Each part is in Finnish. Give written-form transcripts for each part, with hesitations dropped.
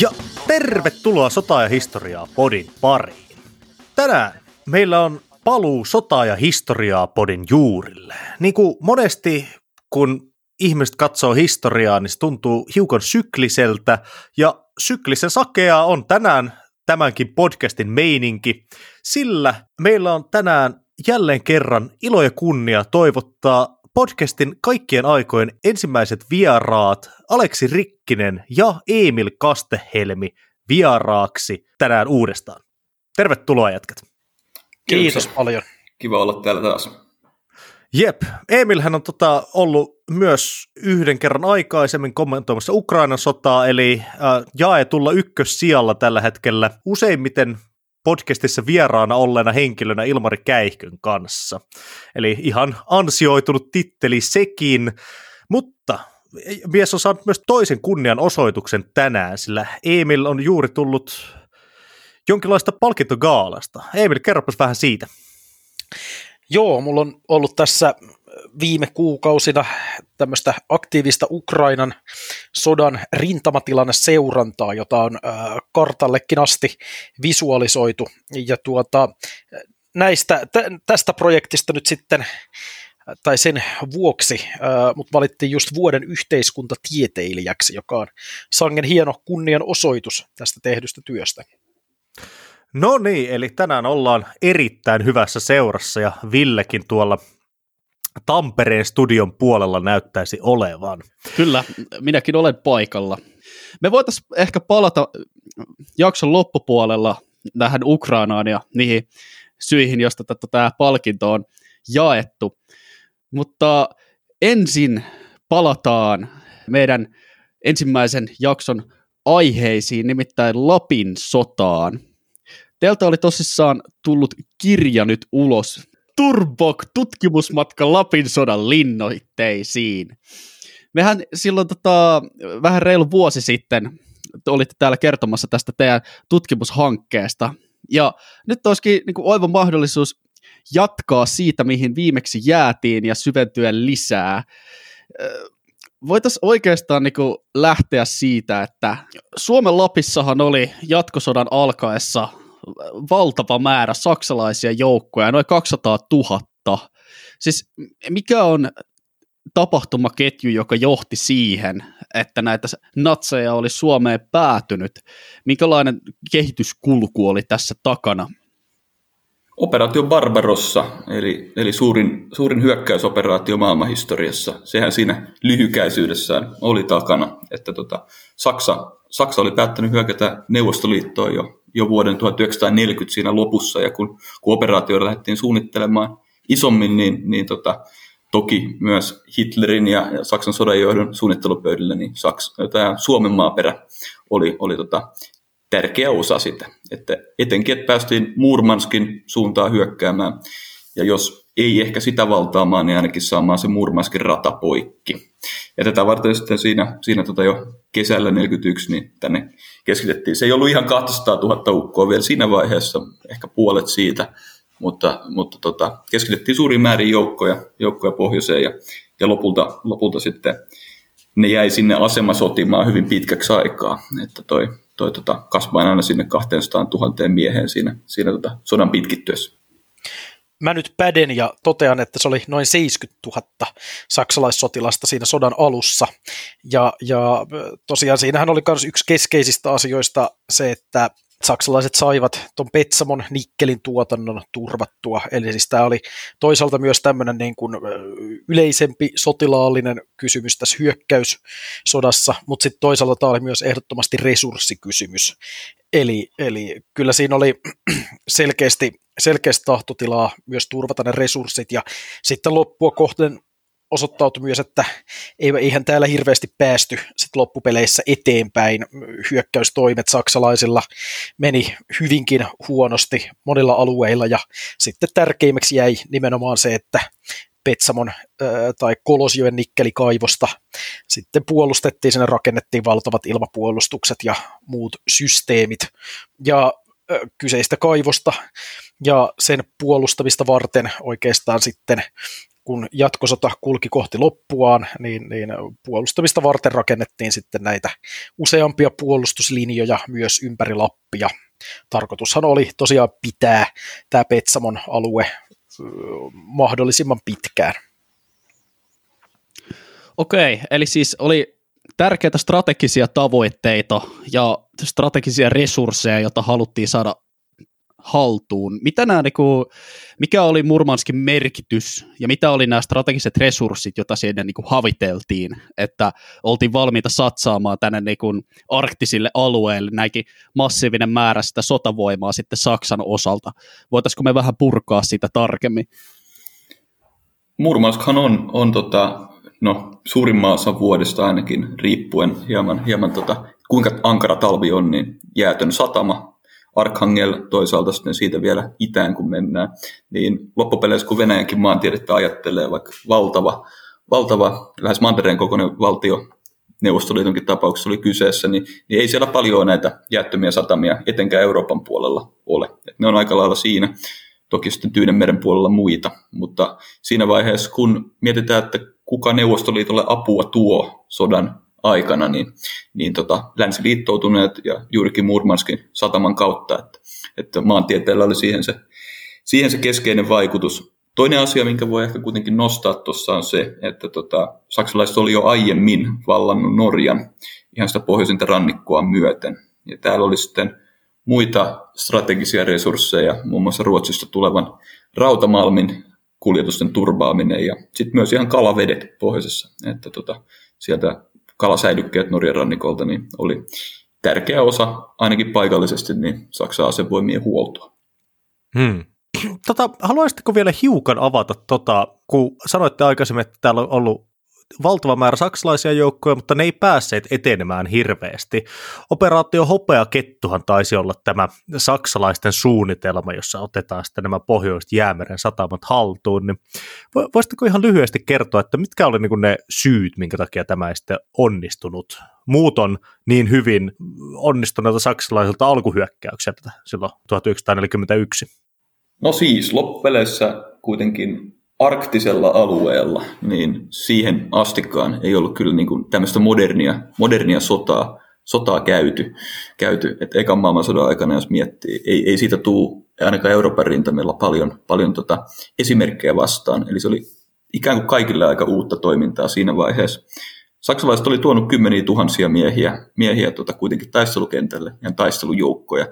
Ja tervetuloa Sotaa ja historiaa -podin pariin. Tänään meillä on paluu Sotaa ja historiaa -podin juurille. Niin kuin monesti, kun ihmiset katsoo historiaa, niin se tuntuu hiukan sykliseltä, ja syklisen sakeaa on tänään tämänkin podcastin meininki, sillä meillä on tänään jälleen kerran ilo ja kunnia toivottaa podcastin kaikkien aikojen ensimmäiset vieraat Aleksi Rikkinen ja Emil Kastehelmi vieraaksi tänään uudestaan. Tervetuloa jätkät. Kiitos paljon. Kiva olla täällä taas. Jep, Emilhän on ollut myös yhden kerran aikaisemmin kommentoimassa Ukrainan sotaa, eli jaetulla ykkössijalla tällä hetkellä useimmiten podcastissa vieraana olleena henkilönä Ilmari Käihkön kanssa. Eli ihan ansioitunut titteli sekin, mutta mies on saanut myös toisen kunnianosoituksen tänään, sillä Emil on juuri tullut jonkinlaista palkintogaalasta. Emil, kerropas vähän siitä. Joo, mulla on ollut tässä viime kuukausina tämmöistä aktiivista Ukrainan sodan rintamatilanneseurantaa, jota on kartallekin asti visualisoitu. Ja näistä, tästä projektista nyt sitten, tai sen vuoksi, mut valittiin just vuoden yhteiskuntatieteilijäksi, joka on sangen hieno kunnianosoitus tästä tehdystä työstä. No niin, eli tänään ollaan erittäin hyvässä seurassa, ja Villekin tuolla Tampereen studion puolella näyttäisi olevan. Kyllä, minäkin olen paikalla. Me voitaisiin ehkä palata jakson loppupuolella tähän Ukrainaan ja niihin syihin, josta tämä palkinto on jaettu. Mutta ensin palataan meidän ensimmäisen jakson aiheisiin, nimittäin Lapin sotaan. Teiltä oli tosissaan tullut kirja nyt ulos. Turbok, tutkimusmatka Lapin sodan linnoitteisiin. Mehän silloin vähän reilu vuosi sitten olitte täällä kertomassa tästä teidän tutkimushankkeesta. Ja nyt olisikin oiva mahdollisuus jatkaa siitä, mihin viimeksi jäätiin, ja syventyä lisää. Voitaisiin oikeastaan lähteä siitä, että Suomen Lapissahan oli jatkosodan alkaessa valtava määrä saksalaisia joukkoja, noin 200 000. Siis mikä on tapahtumaketju, joka johti siihen, että näitä natseja oli Suomeen päätynyt? Minkälainen kehityskulku oli tässä takana? Operaatio Barbarossa, eli suurin hyökkäysoperaatio maailmanhistoriassa. Sehän siinä lyhykäisyydessään oli takana, että Saksa oli päättänyt hyökätä Neuvostoliittoon jo vuoden 1940 siinä lopussa, ja kun operaatioita lähdettiin suunnittelemaan isommin, niin toki myös Hitlerin ja Saksan sodanjohdon suunnittelupöydillä niin tämä Suomen maaperä oli tärkeä osa sitä, että etenkin, että päästiin Murmanskin suuntaan hyökkäämään, ja jos ei ehkä sitä valtaamaan, niin ainakin saamaan se Murmanskin rata poikki. Ja tätä varten sitten siinä jo kesällä 1941 niin tänne keskitettiin. Se ei ollut ihan 200 000 ukkoa vielä siinä vaiheessa, ehkä puolet siitä, mutta keskitettiin suuriin määrin joukkoja pohjoiseen, ja lopulta sitten ne jäi sinne asemasotimaan hyvin pitkäksi aikaa, että toi kasvain aina sinne 200 000 mieheen siinä sodan pitkittyessä. Mä nyt päden ja totean, että se oli noin 70 000 saksalaissotilasta siinä sodan alussa. Ja tosiaan siinähän oli myös yksi keskeisistä asioista se, että saksalaiset saivat tuon Petsamon nikkelin tuotannon turvattua. Eli siis tämä oli toisaalta myös tämmöinen niin kuin yleisempi sotilaallinen kysymys tässä hyökkäyssodassa, mutta sitten toisaalta tämä oli myös ehdottomasti resurssikysymys. Eli kyllä siinä oli selkeästi tahtotilaa myös turvata ne resurssit, ja sitten loppua kohden osoittautui myös, että eihän täällä hirveästi päästy sit loppupeleissä eteenpäin. Hyökkäystoimet saksalaisilla meni hyvinkin huonosti monilla alueilla, ja sitten tärkeimmäksi jäi nimenomaan se, että Petsamon tai Kolosjoen nikkelikaivosta sitten puolustettiin, sinne rakennettiin valtavat ilmapuolustukset ja muut systeemit, ja kyseistä kaivosta ja sen puolustamista varten oikeastaan sitten kun jatkosota kulki kohti loppuaan, niin puolustamista varten rakennettiin sitten näitä useampia puolustuslinjoja myös ympäri Lappia. Tarkoitushan oli tosiaan pitää tämä Petsamon alue mahdollisimman pitkään. Okei, eli siis oli tärkeitä strategisia tavoitteita ja strategisia resursseja, joita haluttiin saada haltuun. Mikä oli Murmanskin merkitys ja mitä oli nämä strategiset resurssit, joita siinä haviteltiin, että oltiin valmiita satsaamaan tänne arktisille alueille näinkin massiivinen määrä sitä sotavoimaa sitten Saksan osalta. Voitaisiko me vähän purkaa sitä tarkemmin? Murmanskhan on suurimman osan vuodesta ainakin riippuen hieman kuinka ankara talvi on, niin jäätön satama. Arkhangel toisaalta sitten siitä vielä itään, kun mennään, niin loppupeleissä, kun Venäjänkin maantiedettä ajattelee, vaikka valtava lähes mantereen kokoinen valtio, Neuvostoliitonkin tapauksessa oli kyseessä, niin ei siellä paljon näitä jäättömiä satamia etenkään Euroopan puolella ole. Et ne on aika lailla siinä, toki sitten Tyynenmeren puolella muita, mutta siinä vaiheessa, kun mietitään, että kuka Neuvostoliitolle apua tuo sodan aikana, niin länsiliittoutuneet ja juurikin Murmanskin sataman kautta, että maantieteellä oli siihen se keskeinen vaikutus. Toinen asia, minkä voi ehkä kuitenkin nostaa tuossa on se, että saksalaiset oli jo aiemmin vallannut Norjan ihan sitä pohjoisinta rannikkoa myöten. Ja täällä oli sitten muita strategisia resursseja, muun muassa Ruotsista tulevan rautamalmin kuljetusten turvaaminen ja sitten myös ihan kalavedet pohjoisessa, että sieltä kalasäilykkeet Norjan rannikolta niin oli tärkeä osa, ainakin paikallisesti, niin Saksan asevoimien huoltoa. Haluaisitteko vielä hiukan avata, kun sanoitte aikaisemmin, että täällä on ollut valtava määrä saksalaisia joukkoja, mutta ne ei päässeet etenemään hirveästi. Operaatio Hopeakettuhan taisi olla tämä saksalaisten suunnitelma, jossa otetaan sitten nämä pohjoiset jäämeren satamat haltuun. Niin voisitteko ihan lyhyesti kertoa, että mitkä oli ne syyt, minkä takia tämä ei sitten onnistunut? Muut on niin hyvin onnistuneelta saksalaiselta alkuhyökkäykseltä silloin 1941. No siis loppupeleissä kuitenkin arktisella alueella, niin siihen astikaan ei ollut kyllä niin kuin tämmöistä modernia sotaa käyty. Et ekan maailmansodan aikana, jos miettii, ei siitä tule ainakaan Euroopan rintamilla paljon esimerkkejä vastaan. Eli se oli ikään kuin kaikille aika uutta toimintaa siinä vaiheessa. Saksalaiset oli tuonut kymmeniä tuhansia miehiä kuitenkin taistelukentälle ja taistelujoukkoja.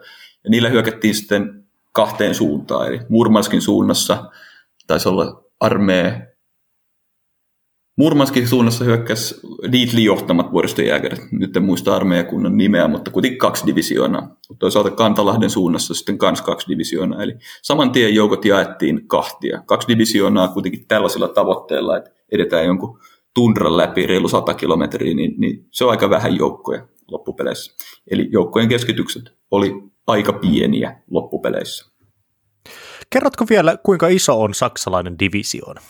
Ja niillä hyökättiin sitten kahteen suuntaan, eli Murmanskin suunnassa taisi olla armeija. Murmanskin suunnassa hyökkäsi Diethlin johtamat vuoristojääkärit. Nyt en muista armeijakunnan nimeä, mutta kuitenkin 2 divisioonaa. Toisaalta Kantalahden suunnassa sitten kans 2 divisioonaa. Eli saman tien joukot jaettiin kahtia. 2 divisioonaa kuitenkin tällaisilla tavoitteilla, että edetään jonkun tundran läpi reilu 100 kilometriä, niin se on aika vähän joukkoja loppupeleissä. Eli joukkojen keskitykset oli aika pieniä loppupeleissä. Kerrotko vielä, kuinka iso on saksalainen divisioona?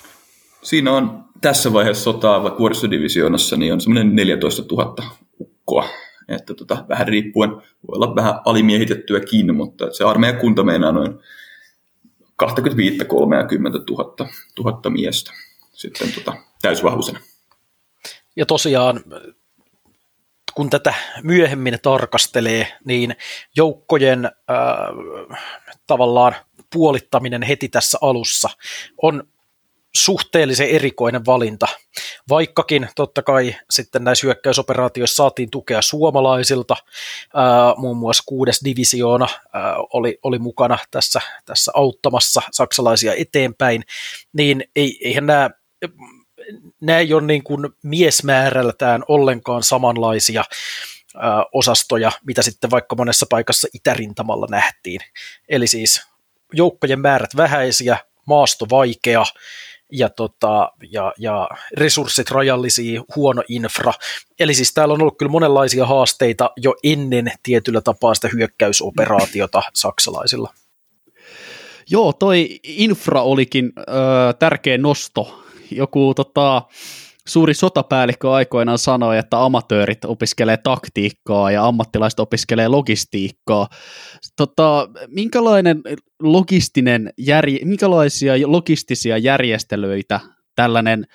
Siinä on tässä vaiheessa sotaa, vaikka vuoristodivisioonassa, niin on semmoinen 14 000 ukkoa. Että vähän riippuen, voi olla vähän alimiehitettyäkin, mutta se armeijakunta meinaa noin 25 30 000 miestä sitten täysvahvuisena. Ja tosiaan, kun tätä myöhemmin tarkastelee, niin joukkojen tavallaan puolittaminen heti tässä alussa on suhteellisen erikoinen valinta, vaikkakin totta kai sitten näissä hyökkäysoperaatioissa saatiin tukea suomalaisilta, muun muassa 6. divisioona oli mukana tässä auttamassa saksalaisia eteenpäin, niin eihän nämä ei ole niin kuin miesmäärältään ollenkaan samanlaisia osastoja, mitä sitten vaikka monessa paikassa itärintamalla nähtiin, eli siis joukkojen määrät vähäisiä, maasto vaikea ja resurssit rajallisia, huono infra. Eli siis täällä on ollut kyllä monenlaisia haasteita jo ennen tietyllä tapaa sitä hyökkäysoperaatiota saksalaisilla. Joo, toi infra olikin tärkeä nosto. Joku suuri sotapäällikkö aikoinaan sanoi, että amatöörit opiskelee taktiikkaa ja ammattilaiset opiskelee logistiikkaa. Minkälaisia logistisia järjestelyitä tällainen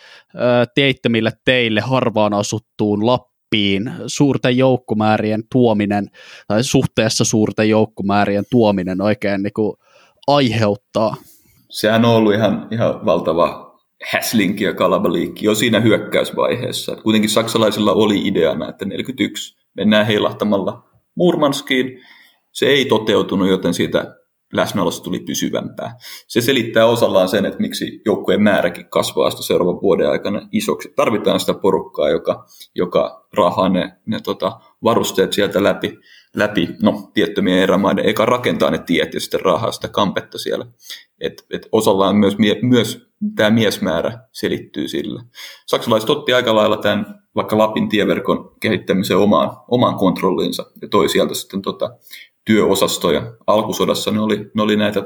teittömille teille harvaan asuttuun Lappiin suurten joukkomäärien tuominen tai suhteessa suurten joukkomäärien tuominen oikein niin kuin aiheuttaa? Sehän on ollut ihan valtava häslinki ja kalabaliikki jo siinä hyökkäysvaiheessa. Et kuitenkin saksalaisilla oli ideana, että 41 mennään heilahtamalla Murmanskiin. Se ei toteutunut, joten siitä läsnäolosta tuli pysyvämpää. Se selittää osallaan sen, että miksi joukkojen määräkin kasvaa sitä seuraavan vuoden aikana isoksi. Tarvitaan sitä porukkaa, joka raahaa ne varusteet sieltä läpi tiettömien erämaiden, eikä rakentaa ne tiet ja sitten raahaa sitä kampetta siellä. Et osallaan myös tämä miesmäärä selittyy sillä. Saksalaiset otti aika lailla tämän vaikka Lapin tieverkon kehittämisen omaan kontrolliinsa ja toi sieltä sitten työosastoja. Alkusodassa ne oli näitä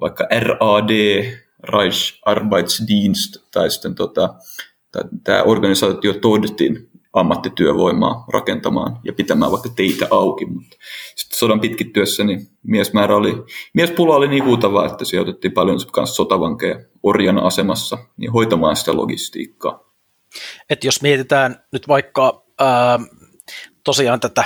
vaikka RAD, Reichsarbeitsdienst, tai sitten tämä organisaatio Todtin ammattityövoimaa rakentamaan ja pitämään vaikka teitä auki. Mutta sitten sodan pitkittyessä niin miespula oli niin huutavaa, että se otettiin paljon myös sotavankeja orjan asemassa niin hoitamaan sitä logistiikkaa. Et jos mietitään nyt vaikka tosiaan tätä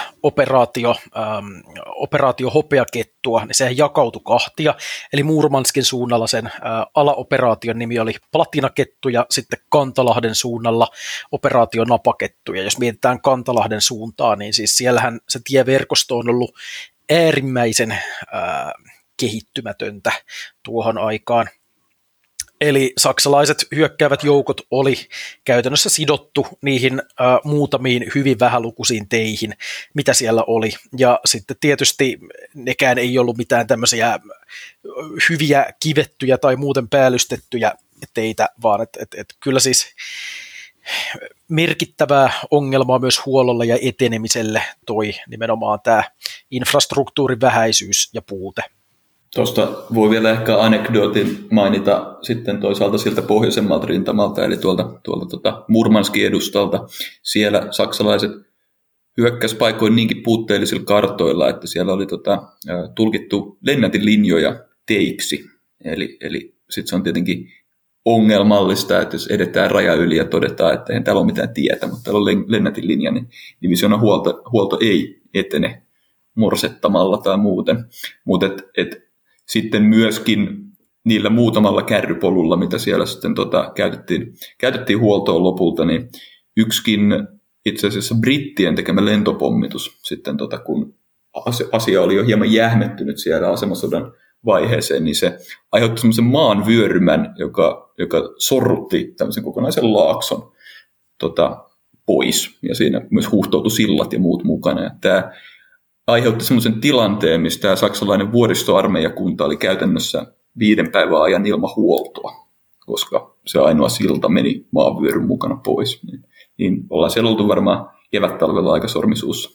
operaatio Hopeakettua, niin sehän jakautui kahtia, eli Murmanskin suunnalla sen alaoperaation nimi oli Platinakettu ja sitten Kantalahden suunnalla operaatio Napakettu. Ja jos mietitään Kantalahden suuntaa, niin siis siellähän se tieverkosto on ollut äärimmäisen kehittymätöntä tuohon aikaan. Eli saksalaiset hyökkäävät joukot oli käytännössä sidottu niihin muutamiin hyvin vähälukuisiin teihin, mitä siellä oli. Ja sitten tietysti nekään ei ollut mitään tämmöisiä hyviä kivettyjä tai muuten päällystettyjä teitä, vaan et kyllä siis merkittävää ongelmaa myös huollolla ja etenemiselle toi nimenomaan tämä infrastruktuurin vähäisyys ja puute. Tuosta voi vielä ehkä anekdootin mainita sitten toisaalta siltä pohjoisemmalta rintamalta, eli tuolta Murmanskin edustalta. Siellä saksalaiset hyökkäsivät paikoin niinkin puutteellisilla kartoilla, että siellä oli tulkittu lennätinlinjoja teiksi. Eli sitten se on tietenkin ongelmallista, että jos edetään raja yli ja todetaan, että eihän täällä ole mitään tietä, mutta täällä on lennätinlinja, niin divisioonan huolto ei etene morsettamalla tai muuten. Mutta sitten myöskin niillä muutamalla kärrypolulla, mitä siellä sitten käytettiin huoltoon lopulta, niin yksikin itse asiassa brittien tekemä lentopommitus, sitten kun asia oli jo hieman jähmettynyt siellä asemasodan vaiheeseen, niin se aiheutti semmoisen maanvyörymän, joka sorrutti tämmöisen kokonaisen laakson pois, ja siinä myös huuhtoutui sillat ja muut mukana, ja tämä aiheutti semmoisen tilanteen, mistä tämä saksalainen vuoristoarmeijakunta oli käytännössä 5 päivän ajan ilman huoltoa, koska se ainoa silta meni maanvyöryn mukana pois. Niin ollaan siellä oltu varmaan kevättalvella aika sormisuussa.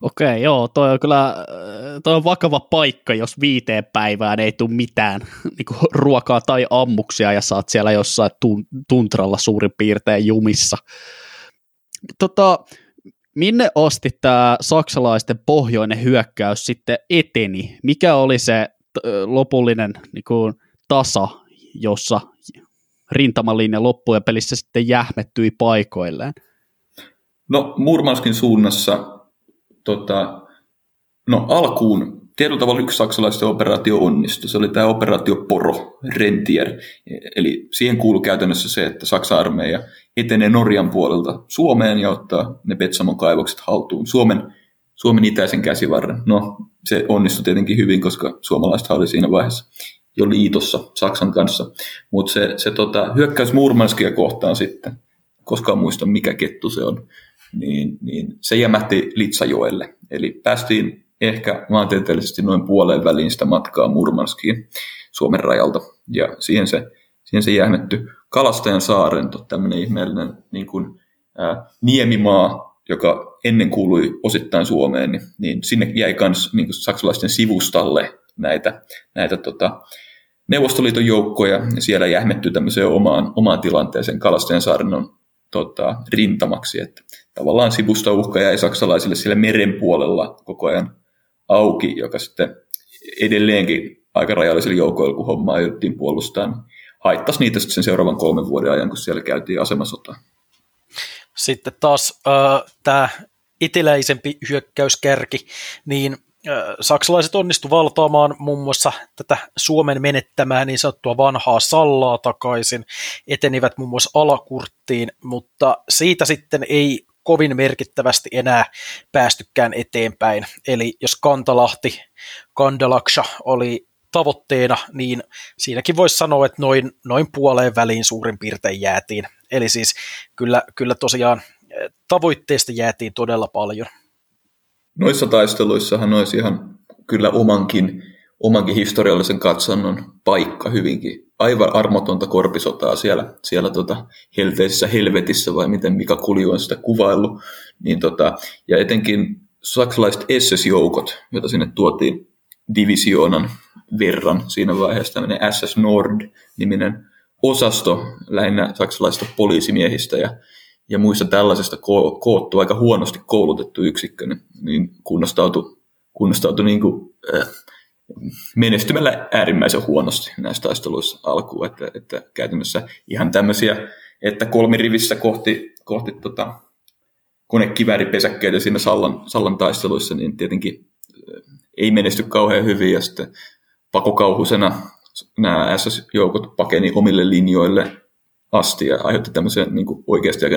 Okei, joo, toi on vakava paikka, jos 5 päivään ei tule mitään niin ruokaa tai ammuksia ja saat siellä jossain tuntralla suurin piirtein jumissa. Minne asti tämä saksalaisten pohjoinen hyökkäys sitten eteni? Mikä oli se lopullinen niin kuin, tasa, jossa rintamalinja loppujen pelissä sitten jähmettyi paikoilleen? No Murmanskin suunnassa alkuun tietyllä tavalla yksi saksalaisten operaatio onnistui. Se oli tämä operaatio Poro, Rentier. Eli siihen kuului käytännössä se, että Saksa-armeija etenee Norjan puolelta Suomeen ja ottaa ne Petsamon kaivokset haltuun. Suomen itäisen käsivarren. No, se onnistui tietenkin hyvin, koska suomalaisethan oli siinä vaiheessa jo liitossa Saksan kanssa. Mutta se hyökkäys Murmanskia kohtaan sitten, koskaan muista mikä kettu se on, niin se jämähti Litsajoelle. Eli päästiin ehkä maantieteellisesti noin puoleen väliin sitä matkaa Murmanskiin Suomen rajalta. Ja siihen se jähmettyi. Kalastajan saarento, tämmöinen ihmeellinen niin kuin, niemimaa, joka ennen kuului osittain Suomeen, niin sinne jäi myös niin saksalaisten sivustalle näitä Neuvostoliiton joukkoja, ja siellä jähmettyi tämmöiseen omaan tilanteeseen Kalastajan saarennon rintamaksi. Että tavallaan sivusta uhka jäi saksalaisille siellä meren puolella koko ajan auki, joka sitten edelleenkin aika rajallisilla joukoilla, kun hommaa jouduttiin puolustamaan, haittasi niitä sen seuraavan 3 vuoden ajan, kun siellä käytiin asemasotaa. Sitten taas tämä eteläisempi hyökkäyskärki, niin saksalaiset onnistu valtaamaan muun muassa tätä Suomen menettämää niin sanottua vanhaa Sallaa takaisin, etenivät muun muassa Alakurttiin, mutta siitä sitten ei kovin merkittävästi enää päästykään eteenpäin. Eli jos Kantalahti, Kandalaksha oli tavoitteena, niin siinäkin voisi sanoa, että noin puoleen väliin suurin piirtein jäätiin. Eli siis kyllä tosiaan tavoitteesta jäätiin todella paljon. Noissa taisteluissahan olisi ihan kyllä omankin historiallisen katsannon paikka hyvinkin. Aivan armotonta korpisotaa siellä helteisessä helvetissä, vai miten Mika Kulju on sitä kuvaillut. Niin ja etenkin saksalaiset SS-joukot, joita sinne tuotiin divisioonan verran, siinä vaiheessa tämmöinen SS Nord-niminen osasto lähinnä saksalaisista poliisimiehistä ja muista tällaisesta koottu aika huonosti koulutettu yksikkö, niin kunnostautui niin kuin, menestymällä äärimmäisen huonosti näissä taisteluissa alkuun, että käytännössä ihan tämmöisiä, että kolmirivissä kohti konekivääripesäkkeitä siinä Sallan taisteluissa, niin tietenkin ei menesty kauhean hyvin, ja sitten pakokauhusena nämä SS-joukot pakeni omille linjoille asti ja aiheutti tämmöisen niin kuin oikeasti aika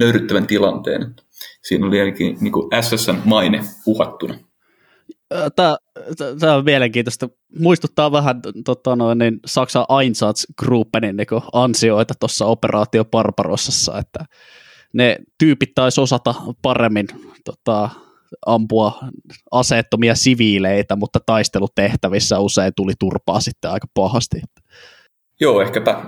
nöyryttävän tilanteen. Siinä oli ainakin niin kuin SS-maine uhattuna. Tämä on mielenkiintoista. Muistuttaa vähän Saksan Einsatzgruppenin niin ansioita tuossa operaatio Barbarossassa, että ne tyypit taisi osata paremmin ampua aseettomia siviileitä, mutta taistelutehtävissä usein tuli turpaa sitten aika pahasti. Joo,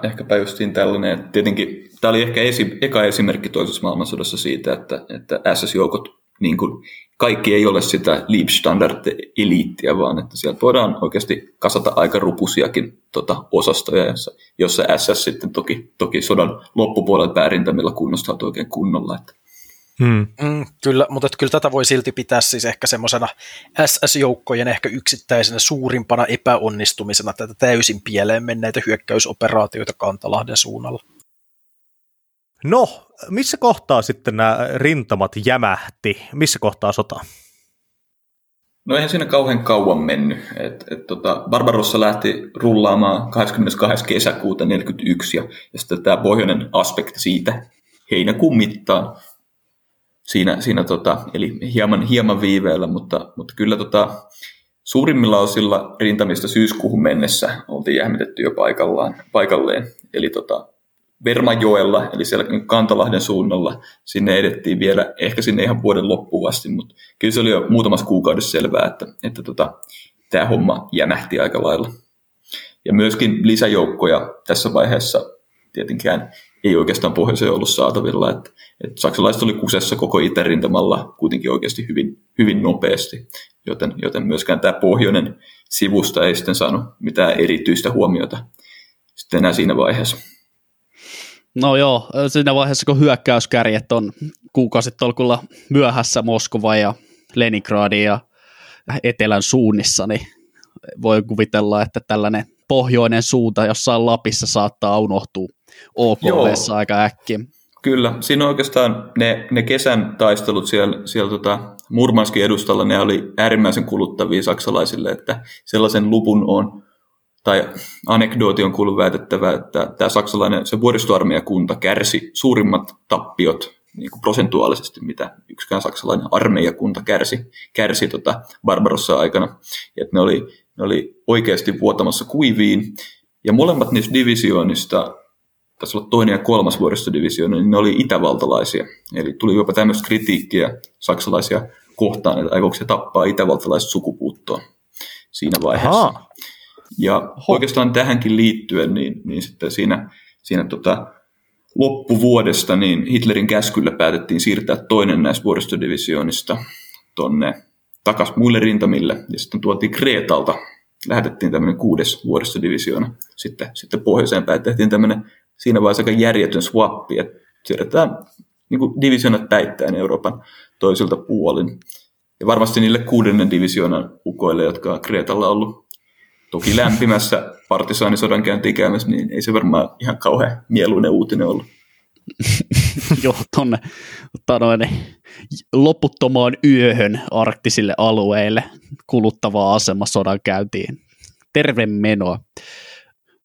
ehkäpä justiin tällainen. Tietenkin tämä oli ehkä eka esimerkki toisessa maailmansodassa siitä, että SS-joukot, niin kuin kaikki ei ole sitä Leibstandard-eliittiä, vaan että sieltä voidaan oikeasti kasata aika rupusiakin osastoja, jossa SS sitten toki sodan loppupuolella päärintämillä kunnostautui oikein kunnolla. Kyllä, mutta kyllä tätä voi silti pitää siis ehkä semmoisena SS-joukkojen ehkä yksittäisenä suurimpana epäonnistumisena tätä täysin pieleen menneitä hyökkäysoperaatioita Kantalahden suunnalla. No, missä kohtaa sitten nämä rintamat jämähti? Missä kohtaa sota? No eihän siinä kauhean kauan mennyt. Barbarossa lähti rullaamaan 22. kesäkuuta 1941 ja sitten tämä pohjoinen aspekti siitä heinäkuun mittaan. Siinä eli hieman viiveellä, mutta kyllä suurimmilla osilla rintamista syyskuuhun mennessä oltiin jähmetetty jo paikalleen. Eli Vermajoella, eli siellä Kantalahden suunnalla, sinne edettiin vielä, ehkä sinne ihan vuoden loppuun asti, mutta kyllä se oli jo muutamassa kuukaudessa selvää, että tämä homma jämähti aika lailla. Ja myöskin lisäjoukkoja tässä vaiheessa tietenkään ei oikeastaan pohjoiseen ollut saatavilla, että saksalaiset oli kusessa koko itärintamalla kuitenkin oikeasti hyvin nopeasti, joten myöskään tämä pohjoinen sivusta ei sitten saanut mitään erityistä huomiota sitten enää siinä vaiheessa. No joo, siinä vaiheessa kun hyökkäyskärjet on kuukausitolkulla myöhässä Moskova ja Leningradiin ja etelän suunnissa, niin voi kuvitella, että tällainen pohjoinen suunta jossain Lapissa saattaa unohtua OKV:ssa aika äkkiä. Kyllä, siinä on oikeastaan ne kesän taistelut siellä Murmanskin edustalla, ne oli äärimmäisen kuluttavia saksalaisille, että sellaisen lupun on, tai anekdooti on kuullut väitettävä, että tämä saksalainen, se vuoristoarmeijakunta kärsi suurimmat tappiot niin kuin prosentuaalisesti, mitä yksikään saksalainen armeijakunta kärsi Barbarossan aikana. Et ne oli oikeasti vuotamassa kuiviin, ja molemmat niistä divisioonista, tässä oli 2. ja 3. vuoristodivisioona, niin ne oli itävaltalaisia. Eli tuli jopa tämmöistä kritiikkiä saksalaisia kohtaan, että aikooko se tappaa itävaltalaiset sukupuuttoon siinä vaiheessa. Aha. Ja oikeastaan tähänkin liittyen, niin sitten siinä loppuvuodesta niin Hitlerin käskyllä päätettiin siirtää 2. näistä vuoristodivisioonista tonne takaisin muille rintamille, ja sitten tuotiin Kreetalta, lähetettiin tämmöinen 6. vuoristodivisioona sitten pohjoiseen päin, tehtiin tämmöinen siinä vaiheessa aika järjetön swappi, että siirretään niin kuin divisioonat päittäin Euroopan toisilta puolin. Ja varmasti niille 6. divisioonan ukoille, jotka on Kreetalla ollut tuki lämpimässä partisaanisodankäyntiin käymässä, niin ei se varmaan ihan kauhean mieluinen uutinen ollut. Joo, tuonne loputtomaan yöhön arktisille alueille kuluttavaa asema sodan käytiin. Terve menoa.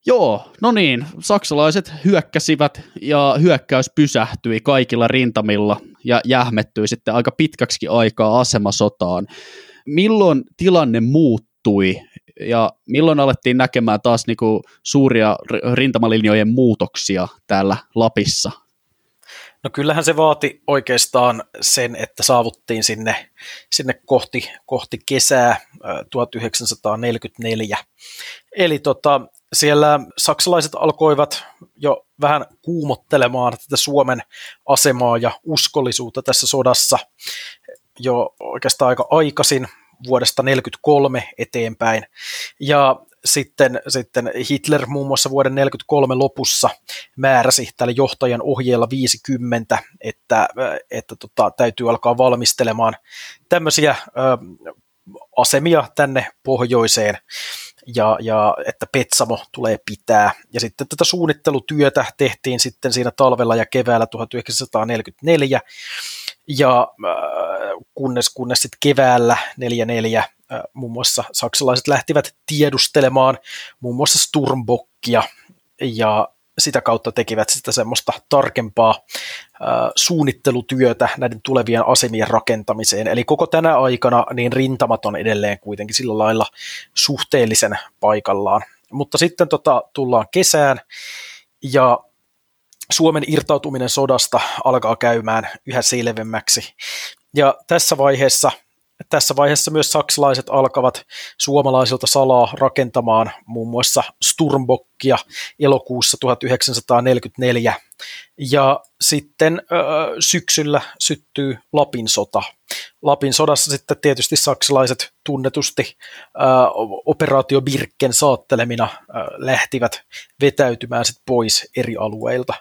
Joo, no niin, saksalaiset hyökkäsivät ja hyökkäys pysähtyi kaikilla rintamilla ja jähmettyi sitten aika pitkäksi aikaa asemasotaan. Milloin tilanne muuttui ja milloin alettiin näkemään taas niinku suuria rintamalinjojen muutoksia täällä Lapissa? No kyllähän se vaati oikeastaan sen, että saavuttiin sinne kohti kesää 1944. Eli siellä saksalaiset alkoivat jo vähän kuumottelemaan tätä Suomen asemaa ja uskollisuutta tässä sodassa jo oikeastaan aika aikaisin vuodesta 1943 eteenpäin. Ja sitten Hitler muun muassa vuoden 1943 lopussa määräsi tällä johtajan ohjeella 50, että täytyy alkaa valmistelemaan tämmöisiä asemia tänne pohjoiseen. Ja että Petsamo tulee pitää. Ja sitten tätä suunnittelutyötä tehtiin sitten siinä talvella ja keväällä 1944, ja kunnes sitten keväällä 1944 muun muassa saksalaiset lähtivät tiedustelemaan muun muassa Sturmbockia, ja sitä kautta tekivät sitä semmoista tarkempaa suunnittelutyötä näiden tulevien asemien rakentamiseen. Eli koko tänä aikana niin rintamat on edelleen kuitenkin sillä lailla suhteellisen paikallaan. Mutta sitten tullaan kesään ja Suomen irtautuminen sodasta alkaa käymään yhä selvemmäksi. Ja tässä vaiheessa myös saksalaiset alkavat suomalaisilta salaa rakentamaan muun muassa Sturmbockia elokuussa 1944, ja sitten syksyllä syttyy Lapin sota. Lapin sodassa sitten tietysti saksalaiset tunnetusti operaatio Birken saattelemina lähtivät vetäytymään sit pois eri alueilta.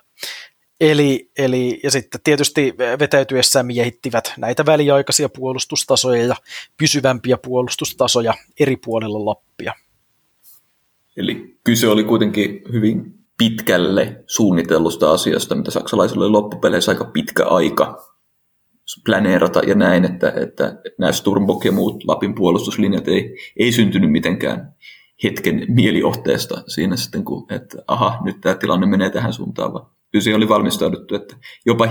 Eli ja sitten tietysti vetäytyessään miehittivät näitä väliaikaisia puolustustasoja ja pysyvämpiä puolustustasoja eri puolilla Lappia. Eli kyse oli kuitenkin hyvin pitkälle suunnitellusta asiasta, mitä saksalaisilla oli loppupeleissä aika pitkä aika planeerata ja näin, että nämä Sturmbock ja muut Lapin puolustuslinjat ei syntynyt mitenkään hetken mielijohteesta siinä sitten, että nyt tämä tilanne menee tähän suuntaan, vaan kyllä siihen oli valmistauduttu, että jopa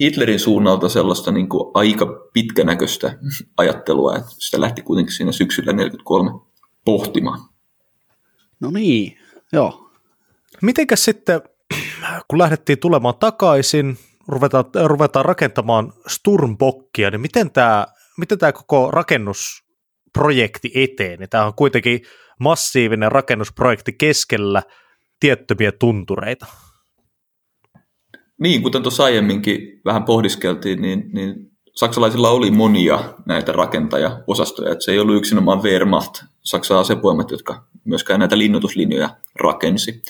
Hitlerin suunnalta sellaista niin kuin aika pitkänäköistä ajattelua, että sitä lähti kuitenkin siinä syksyllä 1943 pohtimaan. No niin, joo. Mitenkäs sitten, kun lähdettiin tulemaan takaisin, ruvetaan rakentamaan Sturmbockia, niin miten tämä koko rakennusprojekti eteni? Tämä on kuitenkin massiivinen rakennusprojekti keskellä tiettömiä tuntureita. Niin, kuten tuossa aiemminkin vähän pohdiskeltiin, niin saksalaisilla oli monia näitä rakentaja-osastoja. Että se ei ollut yksinomaan Wehrmacht, Saksan asevoimat, jotka myöskään näitä linnoituslinjoja rakensi.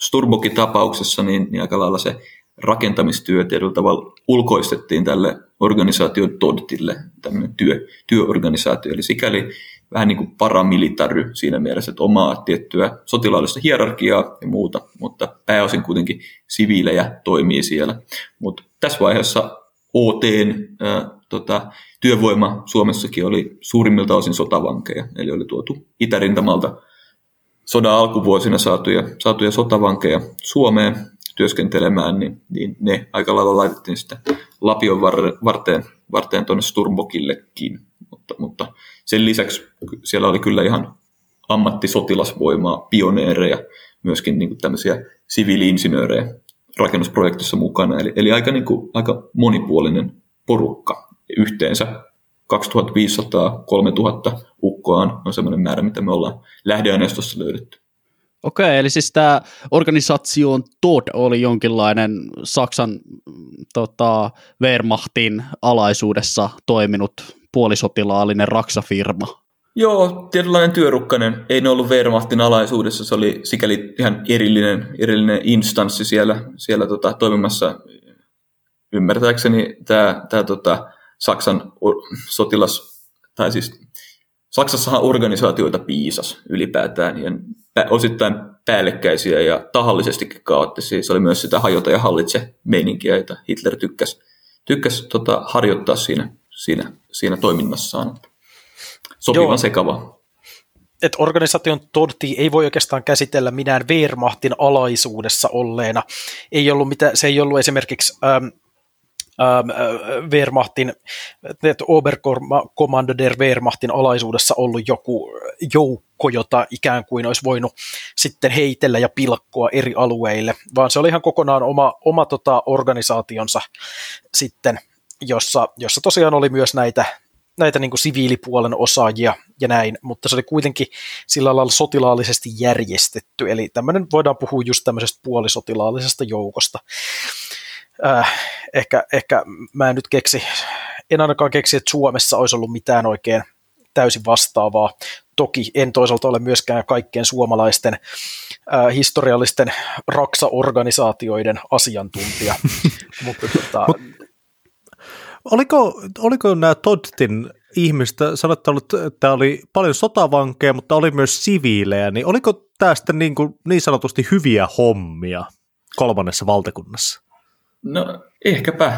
Sturbockin tapauksessa niin aika lailla se rakentamistyö tietyllä tavalla ulkoistettiin tälle organisaation Todtille, tämmöinen työorganisaatio. Eli sikäli vähän niin kuin paramilitary siinä mielessä, että omaa tiettyä sotilaallista hierarkiaa ja muuta, mutta pääosin kuitenkin siviilejä toimii siellä. Mutta tässä vaiheessa OT:n työvoima Suomessakin oli suurimmilta osin sotavankeja, eli oli tuotu itärintamalta sodan alkuvuosina saatuja sotavankeja Suomeen työskentelemään, niin ne aika lailla laitettiin sitä Lapion varteen tuonne Sturmbockillekin. Mutta sen lisäksi siellä oli kyllä ihan ammattisotilasvoimaa, pioneereja, myöskin niin kuin tämmöisiä siviili-insinöörejä rakennusprojektissa mukana. Eli aika monipuolinen porukka. Yhteensä 2500-3000 ukkoaan on semmoinen määrä, mitä me ollaan lähdeaineistossa löydetty. Okei, eli siis tämä organisaation Tod oli jonkinlainen Saksan Wehrmachtin alaisuudessa toiminut puolisotilaallinen raksafirma. Joo, tietynlainen työrukkainen. Ei ne ollut Wehrmachtin alaisuudessa, se oli sikäli ihan erillinen instanssi siellä toimimassa. Ymmärtääkseni tämä Saksan sotilas, tai siis Saksassahan organisaatioita piisasi ylipäätään, ja osittain päällekkäisiä ja tahallisestikin kaoottisia. Se oli myös sitä hajota ja hallitse meininkiä, jota Hitler tykkäsi harjoittaa siinä toiminnassaan. Sopivan sekava. Et organisaation tonttia ei voi oikeastaan käsitellä minään Wehrmachtin alaisuudessa olleena. Ei ollut se ei ollut esimerkiksi Wehrmachtin, Oberkommander Wehrmachtin alaisuudessa ollut joku joukko, jota ikään kuin olisi voinut sitten heitellä ja pilkkoa eri alueille, vaan se oli ihan kokonaan oma organisaationsa sitten, jossa tosiaan oli myös näitä niin kuin siviilipuolen osaajia ja näin, mutta se oli kuitenkin sillä lailla sotilaallisesti järjestetty, eli tämmöinen, voidaan puhua just tämmöisestä puolisotilaallisesta joukosta. Ehkä mä en nyt en ainakaan keksi, että Suomessa olisi ollut mitään oikein täysin vastaavaa. Toki en toisaalta ole myöskään kaikkien suomalaisten historiallisten raksaorganisaatioiden asiantuntija. Oliko nämä Todtin ihmistä, sanotaan, että tämä oli paljon sotavankeja, mutta oli myös siviilejä, niin oliko tämä sitten niin sanotusti hyviä hommia kolmannessa valtakunnassa? No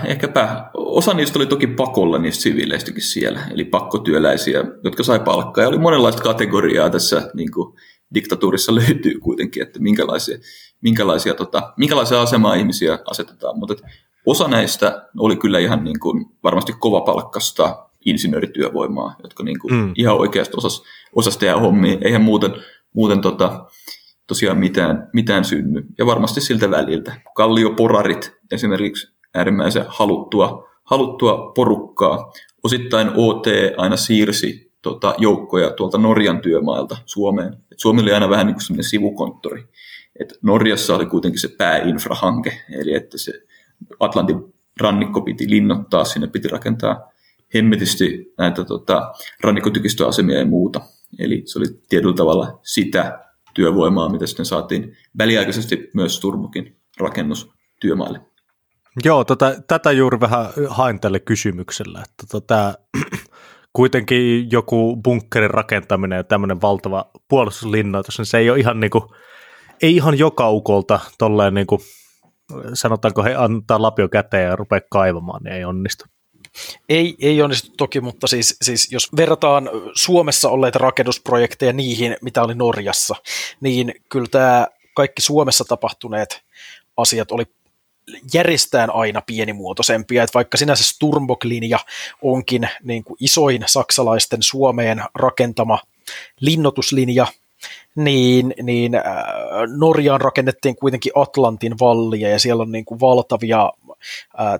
ehkäpä. Osa niistä oli toki pakolla, niistä siviileistäkin siellä, eli pakkotyöläisiä, jotka sai palkkaa. Ja oli monenlaista kategoriaa tässä niin kuin diktatuurissa löytyy kuitenkin, että minkälaisia asemaa ihmisiä asetetaan. Mutta osa näistä oli kyllä ihan niin kuin varmasti kovapalkkasta insinöörityövoimaa, jotka niin kuin ihan oikeasti osasi tehdä hommia. Eihän muuten tosiaan mitään synny. Ja varmasti siltä väliltä. Kallioporarit esimerkiksi, äärimmäisen haluttua porukkaa. Osittain OT aina siirsi joukkoja tuolta Norjan työmailta Suomeen. Et Suomi oli aina vähän niin kuin sellainen sivukonttori. Et Norjassa oli kuitenkin se pääinfrahanke, eli että se Atlantin rannikko piti linnoittaa, sinne piti rakentaa hemmetisti näitä rannikkotykistöasemia ja muuta. Eli se oli tietyllä tavalla sitä työvoimaa, mitä sitten saatiin väliaikaisesti myös Turmukin rakennustyömaalle. Joo, tätä juuri vähän hain tälle kysymyksellä. Tämä kuitenkin joku bunkkerin rakentaminen ja tämmöinen valtava puolustuslinnoitus, niin se ei ole ihan, ei ihan joka ukolta tolleen, sanotaanko he antaa lapio käteen ja rupeaa kaivamaan, niin ei onnistu. Ei onnistu toki, mutta siis jos verrataan Suomessa olleita rakennusprojekteja niihin, mitä oli Norjassa, niin kyllä tämä kaikki Suomessa tapahtuneet asiat oli järjestään aina pienimuotoisempia, että vaikka sinänsä Sturmbok-linja onkin niin kuin isoin saksalaisten Suomeen rakentama linnoituslinja, niin Norjaan rakennettiin kuitenkin Atlantin vallia, ja siellä on niin kuin valtavia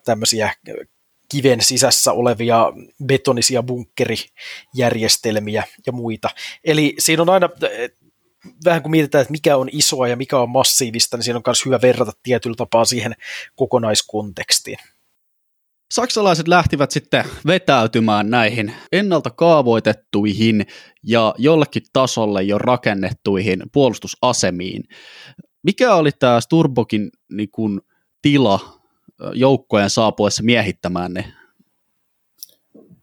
tämmöisiä kiven sisässä olevia betonisia bunkkerijärjestelmiä ja muita. Eli siinä on aina, vähän kun mietitään, että mikä on isoa ja mikä on massiivista, niin siinä on myös hyvä verrata tietyllä tapaa siihen kokonaiskontekstiin. Saksalaiset lähtivät sitten vetäytymään näihin ennalta kaavoitettuihin ja jollekin tasolle jo rakennettuihin puolustusasemiin. Mikä oli tämä Sturmbokin tila joukkojen saapuessa miehittämään ne?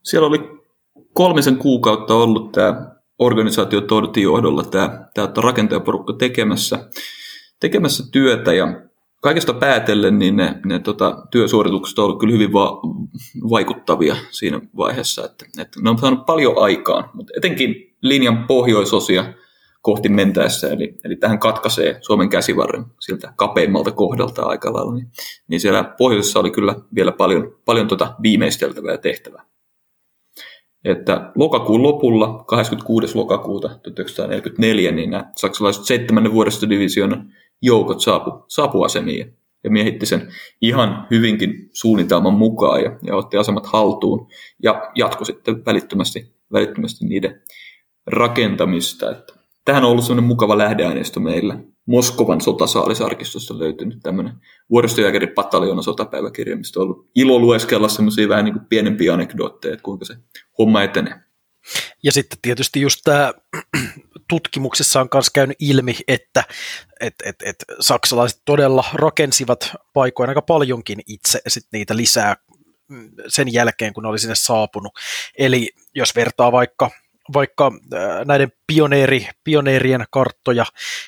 Siellä oli kolmisen kuukautta ollut tämä organisaatio Todtin johdolla tämä rakentajaporukka tekemässä työtä, ja kaikesta päätellen niin ne työsuoritukset on ollut kyllä hyvin vaikuttavia siinä vaiheessa, että ne on saanut paljon aikaan, mutta etenkin linjan pohjoisosia kohti mentäessä, eli tähän katkaisee Suomen käsivarren siltä kapeimmalta kohdalta aika lailla, niin siellä pohjoisessa oli kyllä vielä paljon viimeisteltävää tehtävää. Että lokakuun lopulla, 26. lokakuuta 1944, niin nämä saksalaiset 7. vuoristodivisioonan joukot saapu asemiin ja miehitti sen ihan hyvinkin suunnitelman mukaan ja otti asemat haltuun ja jatkoi sitten välittömästi niiden rakentamista. Että tähän on ollut sellainen mukava lähdeaineisto meillä. Moskovan sotasaalisarkistosta löytynyt tämmöinen vuoristojääkäripataljonan sotapäiväkirja, mistä on ollut ilo lueskella semmoisia vähän niin kuin pienempiä anekdootteja, että kuinka se homma etenee. Ja sitten tietysti just tämä tutkimuksessa on myös käynyt ilmi, että saksalaiset todella rakensivat paikoin aika paljonkin itse sit niitä lisää sen jälkeen, kun ne oli sinne saapunut. Eli jos vertaa vaikka vaikka näiden pioneerien karttoja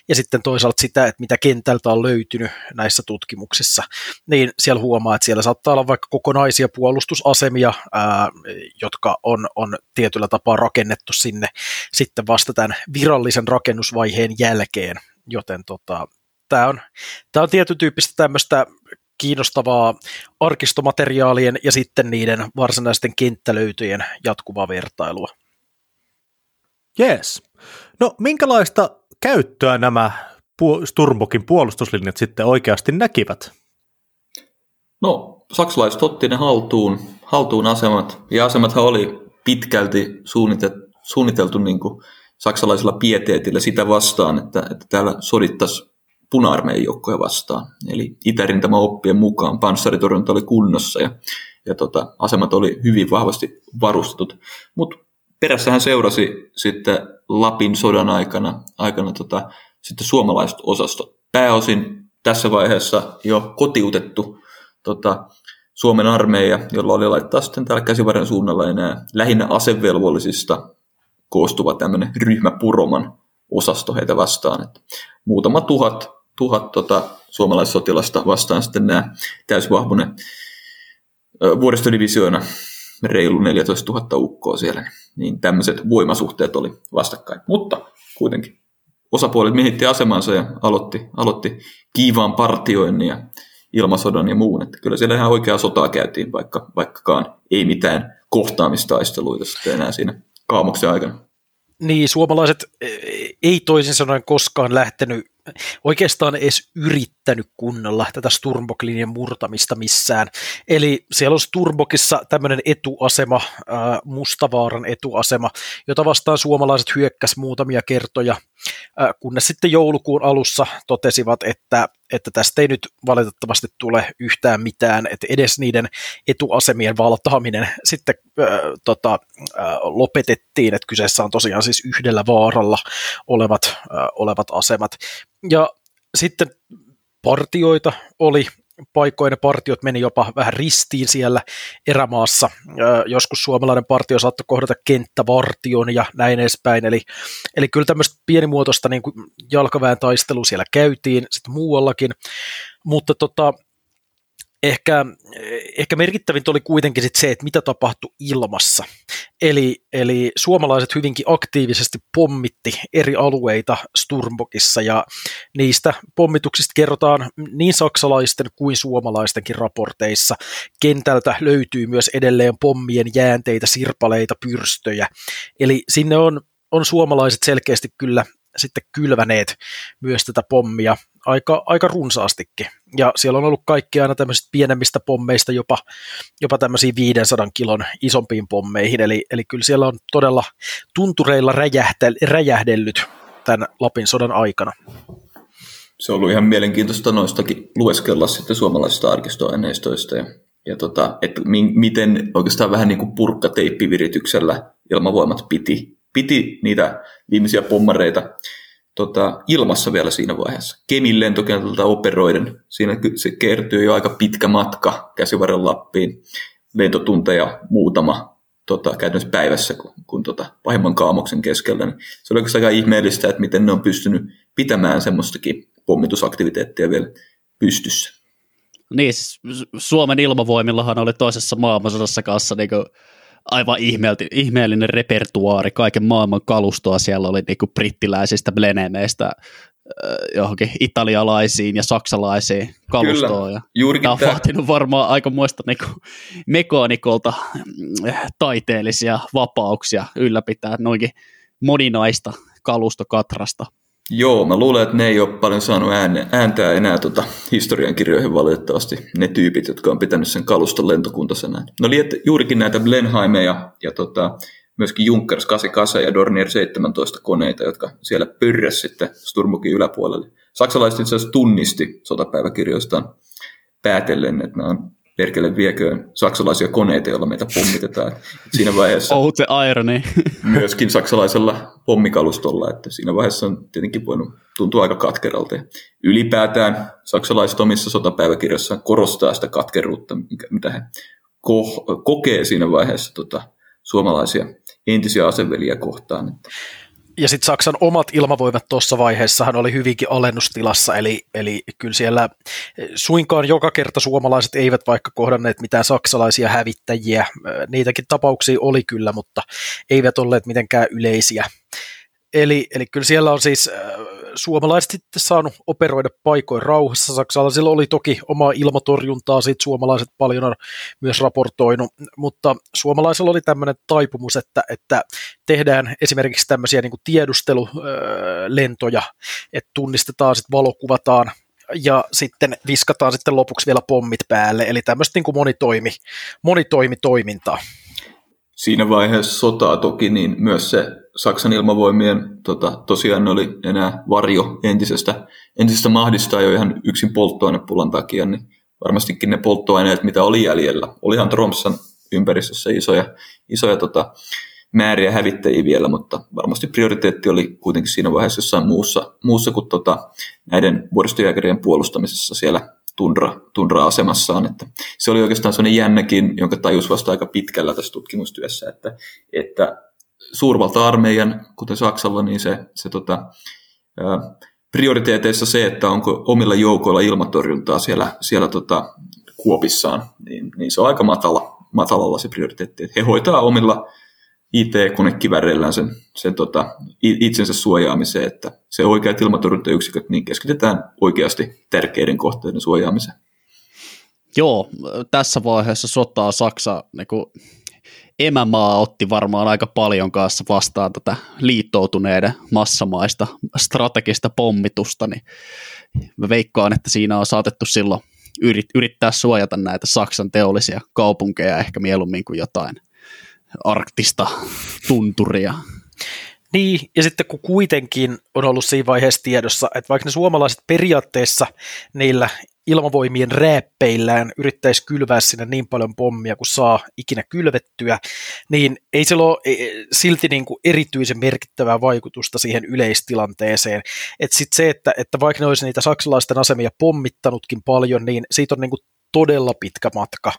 ja sitten toisaalta sitä, että mitä kentältä on löytynyt näissä tutkimuksissa, niin siellä huomaa, että siellä saattaa olla vaikka kokonaisia puolustusasemia, jotka on tietyllä tapaa rakennettu sinne sitten vasta tämän virallisen rakennusvaiheen jälkeen, joten tämä on tietyn tyyppistä tämmöistä kiinnostavaa arkistomateriaalien ja sitten niiden varsinaisten kenttälöytöjen jatkuvaa vertailua. Jees. No minkälaista käyttöä nämä Sturmbokin puolustuslinjat sitten oikeasti näkivät? No saksalaiset otti ne haltuun asemat, ja asemathan oli pitkälti suunniteltu niin kuin saksalaisella pieteetillä sitä vastaan, että täällä sodittaisiin puna-armeijan joukkoja vastaan. Eli itärintama oppien mukaan panssaritorjunta oli kunnossa ja asemat oli hyvin vahvasti varustetut. Mutta perässähän seurasi sitten Lapin sodan aikana sitten suomalaiset osastot. Pääosin tässä vaiheessa jo kotiutettu Suomen armeija, jolla oli laittaa sitten täällä Käsivarren suunnalla enää lähinnä asevelvollisista koostuva tämmöinen ryhmäpuroman osasto heitä vastaan. Että muutama tuhat suomalaissotilasta vastaan sitten nämä täysvahvunen vuoristodivisioona reilu 14 000 ukkoa siellä. Niin tämmöiset voimasuhteet oli vastakkain. Mutta kuitenkin osapuolet miehitti asemansa ja aloitti kiivaan partioinnin ja ilmasodan ja muun. Että kyllä siellä ihan oikeaa sotaa käytiin, vaikkakaan ei mitään kohtaamistaisteluita sitten enää siinä kaamoksen aikana. Niin, suomalaiset ei toisin sanoen koskaan lähtenyt, oikeastaan edes yrittänyt kunnolla tätä Sturmbok-linjan murtamista missään. Eli siellä on Sturmbokissa tämmöinen etuasema, Mustavaaran etuasema, jota vastaan suomalaiset hyökkäsivät muutamia kertoja, kunnes sitten joulukuun alussa totesivat, että tästä ei nyt valitettavasti tule yhtään mitään, että edes niiden etuasemien valtaaminen sitten lopetettiin, että kyseessä on tosiaan siis yhdellä vaaralla olevat asemat. Ja sitten partioita oli paikoin, ne partiot meni jopa vähän ristiin siellä erämaassa. Joskus suomalainen partio saattoi kohdata kenttävartion ja näin edespäin. Eli kyllä tämmöistä pienimuotoista niin kuin jalkaväen taistelua siellä käytiin, sitten muuallakin. Mutta ehkä merkittävintä oli kuitenkin sit se, että mitä tapahtui ilmassa. Eli suomalaiset hyvinkin aktiivisesti pommitti eri alueita Sturmbokissa, ja niistä pommituksista kerrotaan niin saksalaisten kuin suomalaistenkin raporteissa. Kentältä löytyy myös edelleen pommien jäänteitä, sirpaleita, pyrstöjä. Eli sinne on suomalaiset selkeästi kyllä sitten kylväneet myös tätä pommia aika runsaastikin. Ja siellä on ollut kaikki aina tämmöisistä pienemmistä pommeista jopa tämmöisiin 500 kilon isompiin pommeihin. Eli kyllä siellä on todella tuntureilla räjähdellyt tämän Lapin sodan aikana. Se on ollut ihan mielenkiintoista noistakin lueskella sitten suomalaisista arkistoaineistoista ja että miten oikeastaan vähän niin kuin purkkateippivirityksellä ilmavoimat piti niitä viimeisiä pommareita ilmassa vielä siinä vaiheessa. Kemin lentokentältä operoiden, siinä se kertyy jo aika pitkä matka Käsivarren Lappiin, lentotunteja muutama käytännössä päivässä, kun pahimman kaamoksen keskellä. Niin se oli oikeastaan aika ihmeellistä, että miten ne on pystynyt pitämään semmoistakin pommitusaktiviteettia vielä pystyssä. Niin, siis Suomen ilmavoimillahan oli toisessa maailmansodassa kanssa niin kuin aivan ihmeellinen repertuaari, kaiken maailman kalustoa siellä oli niin kuin brittiläisistä blenemeistä johonkin italialaisiin ja saksalaisiin kalustoon. Kyllä, juurikin tämä on vaatinut varmaan aikamoista niin kuin mekaanikolta taiteellisia vapauksia ylläpitää noinkin moninaista kalustokatrasta. Joo, mä luulen, että ne ei ole paljon saanut ääntää enää historiankirjoihin valitettavasti, ne tyypit, jotka on pitänyt sen kaluston lentokuntasena. No juurikin näitä Blenheimeja ja myöskin Junkers 88 ja Dornier 17 koneita, jotka siellä pyrräs sitten Sturmbokin yläpuolelle. Saksalaiset itse asiassa tunnisti sotapäiväkirjoistaan päätellen, että nämä on perkele vieköön saksalaisia koneita, joilla meitä pommitetaan. Siinä vaiheessa oh, the irony. Myöskin saksalaisella pommikalustolla, että siinä vaiheessa on tietenkin voinut tuntua aika katkeralta. Ja ylipäätään saksalaiset omissa sotapäiväkirjoissaan korostaa sitä katkeruutta, mitä he kokee siinä vaiheessa suomalaisia entisiä aseveliä kohtaan. Ja sitten Saksan omat ilmavoimat tuossa vaiheessahan oli hyvinkin alennustilassa, eli kyllä siellä suinkaan joka kerta suomalaiset eivät vaikka kohdanneet mitään saksalaisia hävittäjiä, niitäkin tapauksia oli kyllä, mutta eivät olleet mitenkään yleisiä. Eli kyllä siellä on siis suomalaiset sitten saanut operoida paikoin rauhassa. Saksalaisilla oli toki omaa ilmatorjuntaa, siitä suomalaiset paljon on myös raportoinut, mutta suomalaisilla oli tämmöinen taipumus, että tehdään esimerkiksi tämmöisiä niin kuin tiedustelulentoja, että tunnistetaan, sitten valokuvataan ja sitten viskataan sitten lopuksi vielä pommit päälle, eli tämmöistä niin kuin monitoimitoimintaa. Siinä vaiheessa sotaa toki, niin myös se Saksan ilmavoimien tosiaan oli enää varjo entisestä mahdista jo ihan yksin polttoainepulan takia, niin varmastikin ne polttoaineet, mitä oli jäljellä, olihan Tromssan ympäristössä isoja määriä hävittäjiä vielä, mutta varmasti prioriteetti oli kuitenkin siinä vaiheessa jossain muussa kuin näiden vuoristojääkärien puolustamisessa siellä tundra-asemassaan, että se oli oikeastaan sellainen jännäkin, jonka tajus vasta aika pitkällä tässä tutkimustyössä, että suurvalta-armeijan, kuten Saksalla, niin se prioriteeteissa se, että onko omilla joukoilla ilmatorjuntaa siellä kuopissaan, niin se on aika matalalla se prioriteetti, että he hoitaa omilla IT-konekiväreillään sen itsensä suojaamiseen, että se oikeat ilmatorjuntayksiköt niin keskitetään oikeasti tärkeiden kohteiden suojaamiseen. Joo, tässä vaiheessa sotaa Saksa, niin kuin emämaa otti varmaan aika paljon kanssa vastaan tätä liittoutuneiden massamaista strategista pommitusta, niin mä veikkaan, että siinä on saatettu silloin yrittää suojata näitä Saksan teollisia kaupunkeja ehkä mieluummin kuin jotain arktista tunturia. Niin, ja sitten kun kuitenkin on ollut siinä vaiheessa tiedossa, että vaikka ne suomalaiset periaatteessa niillä ilmavoimien rääppeillään yrittäisi kylvää sinne niin paljon pommia kuin saa ikinä kylvettyä, niin ei sillä ole silti niin kuin erityisen merkittävää vaikutusta siihen yleistilanteeseen. Että sitten se, että vaikka ne olisi niitä saksalaisten asemia pommittanutkin paljon, niin siitä on niin kuin todella pitkä matka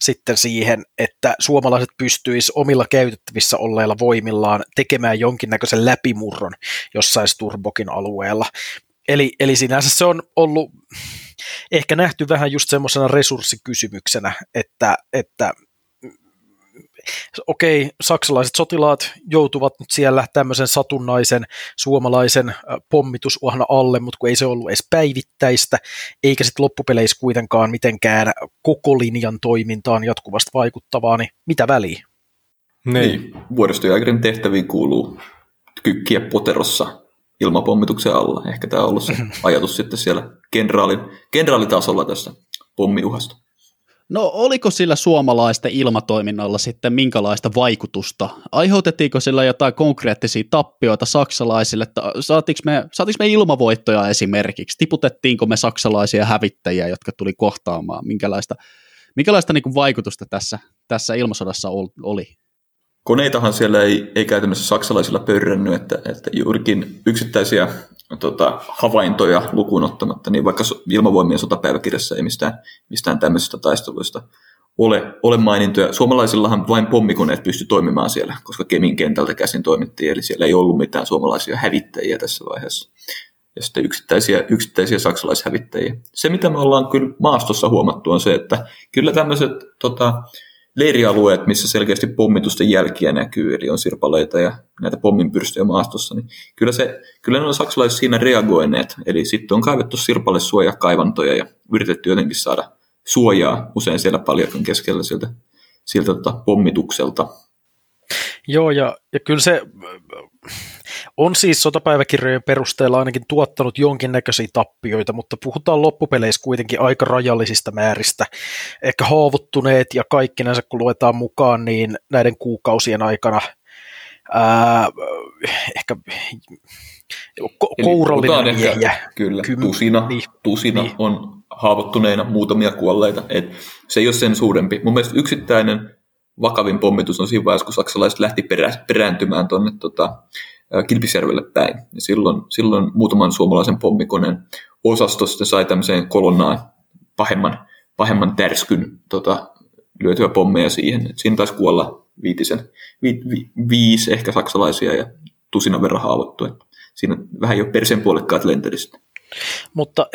sitten siihen, että suomalaiset pystyisi omilla käytettävissä olleilla voimillaan tekemään jonkinnäköisen läpimurron jossain Sturbokin alueella. Eli sinänsä se on ollut ehkä nähty vähän just semmoisena resurssikysymyksenä, että okei, saksalaiset sotilaat joutuvat nyt siellä tämmöisen satunnaisen suomalaisen pommitusuhan alle, mutta kun ei se ollut edes päivittäistä, eikä sitten loppupeleissä kuitenkaan mitenkään koko linjan toimintaan jatkuvasti vaikuttavaa, niin mitä väliä? Niin, vuoristojääkärin tehtäviin kuuluu kykkiä poterossa ilmapommituksen alla. Ehkä tämä on ollut se ajatus sitten siellä kenraalitasolla tästä pommiuhasta. No oliko sillä suomalaisten ilmatoiminnalla sitten minkälaista vaikutusta? Aiheutettiinko sillä jotain konkreettisia tappioita saksalaisille? Saatiinko me ilmavoittoja esimerkiksi? Tiputettiinko me saksalaisia hävittäjiä, jotka tuli kohtaamaan? Minkälaista niin kuin vaikutusta tässä ilmasodassa oli? Koneitahan siellä ei käytännössä saksalaisilla pörrännyt, että juurikin yksittäisiä havaintoja lukuun ottamatta, niin vaikka ilmavoimien sotapäiväkirjassa ei mistään tämmöisistä taisteluista ole mainintoja. Suomalaisillahan vain pommikoneet pysty toimimaan siellä, koska Kemin kentältä käsin toimittiin, eli siellä ei ollut mitään suomalaisia hävittäjiä tässä vaiheessa. Ja sitten yksittäisiä saksalaishävittäjiä. Se, mitä me ollaan kyllä maastossa huomattu, on se, että kyllä tämmöiset leirialueet, missä selkeästi pommitusten jälkiä näkyy, eli on sirpaleita ja näitä pomminpyrstöjä maastossa, niin kyllä ne on saksalaiset siinä reagoineet. Eli sitten on kaivettu sirpalesuojakaivantoja ja yritetty jotenkin saada suojaa usein siellä paljakan keskellä sieltä pommitukselta. Joo, ja kyllä se on siis sotapäiväkirjojen perusteella ainakin tuottanut jonkinnäköisiä tappioita, mutta puhutaan loppupeleissä kuitenkin aika rajallisista määristä. Ehkä haavoittuneet ja kaikkinensa kun luetaan mukaan, niin näiden kuukausien aikana ehkä kourallinen miehiä. Kyllä, tusina on haavoittuneina, muutamia kuolleita. Et se ei ole sen suurempi. Mun mielestä yksittäinen vakavin pommitus on siinä vaiheessa, kun saksalaiset lähti perääntymään tuonne Kilpisjärvelle päin. Ja silloin muutaman suomalaisen pommikoneen osasto sitten sai tämmöiseen kolonnaan pahemman tärskyn lyötyä pommeja siihen. Et siinä taisi kuolla viisi ehkä saksalaisia ja tusinan verran haavoittu. Että siinä vähän jo persen puolekkaat lentelistä. Mutta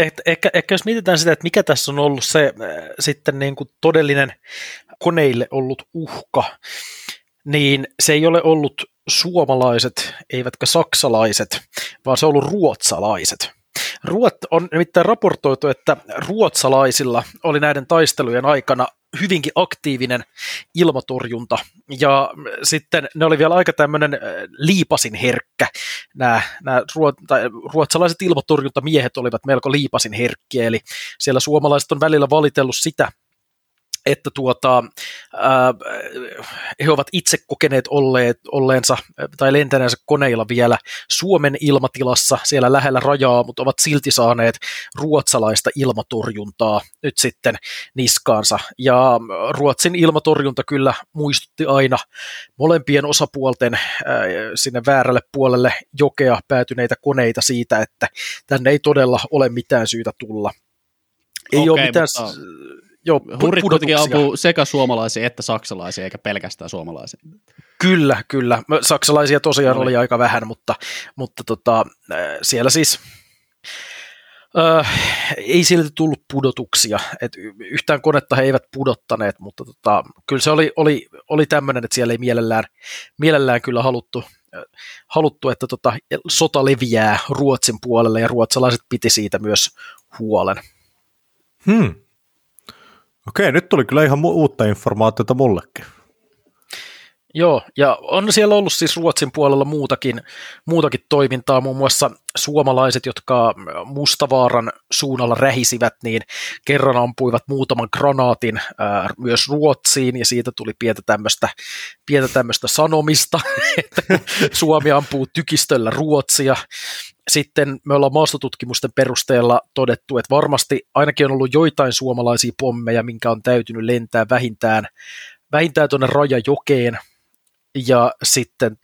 ehkä jos mietitään sitä, että mikä tässä on ollut se sitten niin kuin todellinen koneille ollut uhka, niin se ei ole ollut suomalaiset eivätkä saksalaiset, vaan se on ollut ruotsalaiset. On nimittäin raportoitu, että ruotsalaisilla oli näiden taistelujen aikana hyvinkin aktiivinen ilmatorjunta, ja sitten ne oli vielä aika tämmöinen liipasinherkkä, nämä ruotsalaiset ilmatorjuntamiehet olivat melko liipasinherkkiä, eli siellä suomalaiset on välillä valitellut sitä, että he ovat itse kokeneet olleensa tai lentäneensä koneilla vielä Suomen ilmatilassa siellä lähellä rajaa, mutta ovat silti saaneet ruotsalaista ilmatorjuntaa nyt sitten niskaansa. Ja Ruotsin ilmatorjunta kyllä muistutti aina molempien osapuolten sinne väärälle puolelle jokea päätyneitä koneita siitä, että tänne ei todella ole mitään syytä tulla. Ei ole mitään... Hurrit kuitenkin ampuu sekä suomalaisia että saksalaisia, eikä pelkästään suomalaisia. Kyllä. Saksalaisia tosiaan oli aika vähän, mutta siellä siis ei silti tullut pudotuksia. Et yhtään konetta he eivät pudottaneet, mutta kyllä se oli tämmöinen, että siellä ei mielellään kyllä haluttu että sota leviää Ruotsin puolelle, ja ruotsalaiset piti siitä myös huolen. Okei, nyt tuli kyllä ihan uutta informaatiota mullekin. Joo, ja on siellä ollut siis Ruotsin puolella muutakin toimintaa, muun muassa suomalaiset, jotka Mustavaaran suunnalla rähisivät, niin kerran ampuivat muutaman granaatin myös Ruotsiin, ja siitä tuli pientä tämmöistä sanomista, että Suomi ampuu tykistöllä Ruotsia. Sitten me ollaan maastotutkimusten perusteella todettu, että varmasti ainakin on ollut joitain suomalaisia pommeja, minkä on täytynyt lentää vähintään tuonne rajajokeen, ja sitten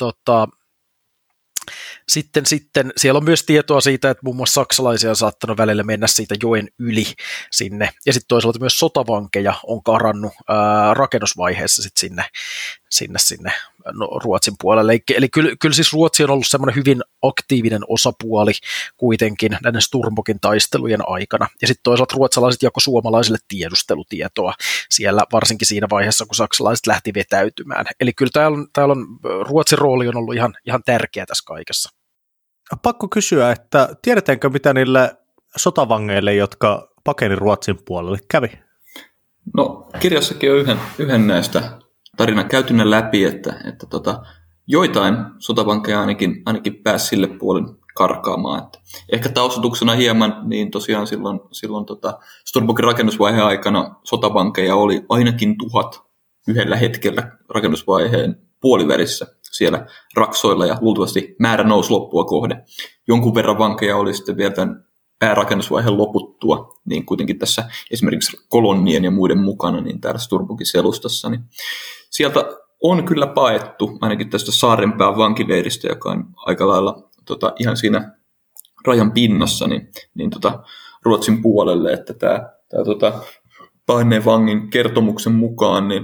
siellä on myös tietoa siitä, että muun muassa saksalaisia on saattanut välillä mennä siitä joen yli sinne, ja sitten toisaalta myös sotavankeja on karannut rakennusvaiheessa sitten sinne Ruotsin puolelle. Eli kyllä siis Ruotsi on ollut semmoinen hyvin aktiivinen osapuoli kuitenkin näiden Sturmbokin taistelujen aikana, ja sitten toisaalta ruotsalaiset jakoi suomalaisille tiedustelutietoa siellä, varsinkin siinä vaiheessa, kun saksalaiset lähti vetäytymään. Eli kyllä täällä on Ruotsin rooli on ollut ihan tärkeä tässä kaikessa. Pakko kysyä, että tiedetäänkö mitä niille sotavangeille, jotka pakeni Ruotsin puolelle, kävi? No, kirjassakin on yhden näistä tarinan käytynä läpi, että joitain sotavankeja ainakin pääsi sille puolen karkaamaan. Että ehkä taustatuksena hieman, niin tosiaan silloin Sturmbokin rakennusvaiheen aikana sotavankeja oli ainakin 1000 yhdellä hetkellä rakennusvaiheen puolivärissä siellä raksoilla, ja luultavasti määrä nousi loppua kohden. Jonkun verran vankeja oli sitten vielä tämän päärakennusvaiheen loputtua, niin kuitenkin tässä esimerkiksi kolonnien ja muiden mukana, niin täällä Sturmbokin selustassa, niin sieltä on kyllä paettu, ainakin tästä Saarenpään vankileiristä, joka on aika lailla ihan siinä rajan pinnassa, niin Ruotsin puolelle, että tämä paineen vangin kertomuksen mukaan, niin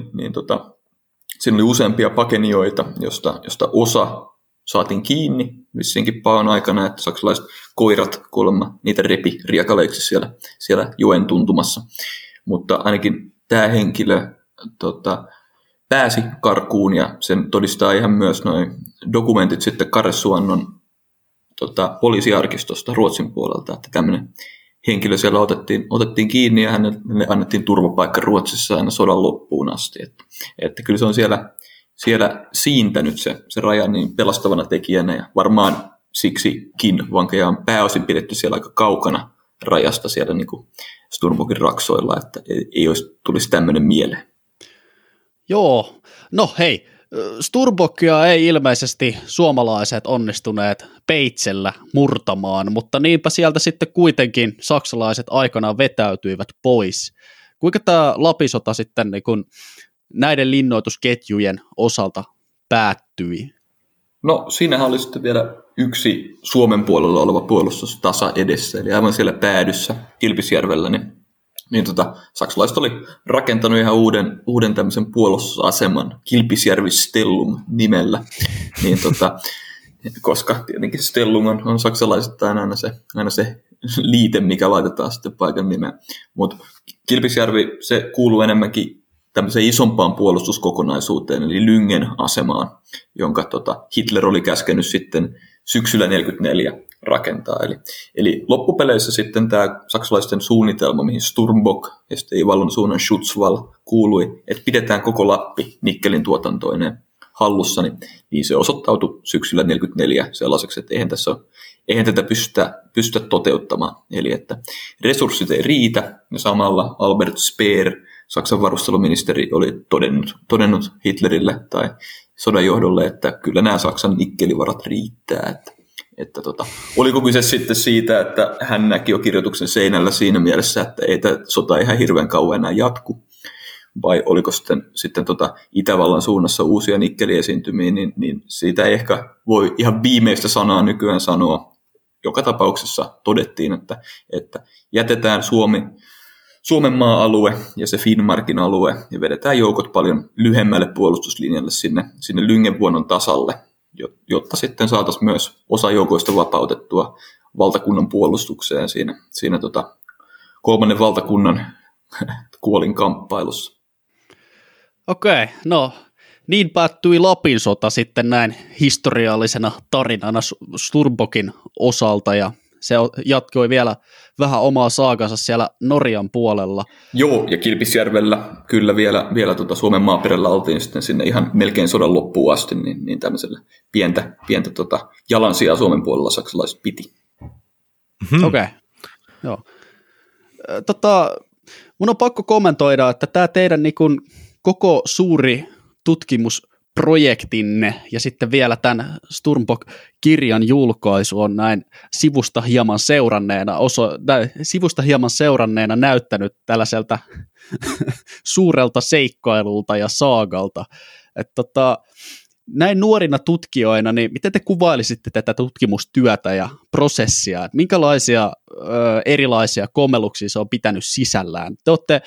siinä oli useampia pakenijoita, josta osa saatiin kiinni vissinkin paon aikana, että saksalaiset koirat kuulemma niitä repi riekaleiksi siellä joen tuntumassa. Mutta ainakin tämä henkilö pääsi karkuun, ja sen todistaa ihan myös noin dokumentit sitten Karesuannon poliisiarkistosta Ruotsin puolelta, että tämmöinen henkilö siellä otettiin kiinni, ja hänelle annettiin turvapaikka Ruotsissa aina sodan loppuun asti. Että kyllä se on siellä siintänyt se raja niin pelastavana tekijänä, ja varmaan siksikin vankeja on pääosin pidetty siellä aika kaukana rajasta siellä niin kuin Sturmbokin raksoilla, että ei tulisi tämmöinen mieleen. Joo, no hei, Sturmbokia ei ilmeisesti suomalaiset onnistuneet peitsellä murtamaan, mutta niinpä sieltä sitten kuitenkin saksalaiset aikanaan vetäytyivät pois. Kuinka tämä Lapisota sitten niin kun näiden linnoitusketjujen osalta päättyi? No, siinähän oli sitten vielä yksi Suomen puolella oleva puolustus tasa edessä, eli aivan siellä päädyssä Kilpisjärvellä, niin niin saksalaiset oli rakentanut ihan uuden tämmöisen puolustusaseman Kilpisjärvi Stellum nimellä, niin koska tietenkin Stellum on saksalaisittain aina se liite, mikä laitetaan sitten paikan nimeen. Mutta Kilpisjärvi, se kuuluu enemmänkin tämmöiseen isompaan puolustuskokonaisuuteen, eli Lyngen asemaan, jonka Hitler oli käskenyt sitten syksyllä 1944 rakentaa. Eli loppupeleissä sitten tämä saksalaisten suunnitelma, mihin Sturmbock ja sitten Ivalon suunnan Schutzwall kuului, että pidetään koko Lappi nikkelin tuotantoineen hallussa, niin se osoittautui syksyllä 1944 sellaiseksi, että eihän tätä pystytä toteuttamaan. Eli että resurssit ei riitä, ja samalla Albert Speer, Saksan varusteluministeri, oli todennut Hitlerille tai sodan johdolle, että kyllä nämä Saksan nikkelivarat riittää. Oliko kyse sitten siitä, että hän näki jo kirjoituksen seinällä siinä mielessä, että ei tämä sota ihan hirveän kauan enää jatku, vai oliko sitten Itävallan suunnassa uusia nikkeliesiintymiä, niin siitä ei ehkä voi ihan viimeistä sanaa nykyään sanoa. Joka tapauksessa todettiin, että jätetään Suomen maa-alue ja se Finnmarkin alue, ja vedetään joukot paljon lyhemmälle puolustuslinjalle sinne Lyngenvuonon tasalle, jotta sitten saataisiin myös osa joukoista vapautettua valtakunnan puolustukseen siinä kolmannen valtakunnan kuolinkamppailussa. Okei, no niin päättyi Lapin sota sitten näin historiallisena tarinana Sturmbockin osalta, ja se jatkoi vielä vähän omaa saagansa siellä Norjan puolella. Joo, ja Kilpisjärvellä kyllä vielä Suomen maaperällä oltiin sitten sinne ihan melkein sodan loppuun asti, niin tämmöisellä pientä jalansijaa Suomen puolella saksalaiset piti. Mm-hmm. Okei, joo. Mun on pakko kommentoida, että tämä teidän niin kun koko suuri tutkimusprojektinne ja sitten vielä tämän Sturmbock-kirjan julkaisu on näin sivusta hieman seuranneena näyttänyt tällaiselta suurelta seikkailulta ja saagalta. Että näin nuorina tutkijoina, niin miten te kuvailisitte tätä tutkimustyötä ja prosessia? Että minkälaisia erilaisia komelluksia se on pitänyt sisällään? Te olette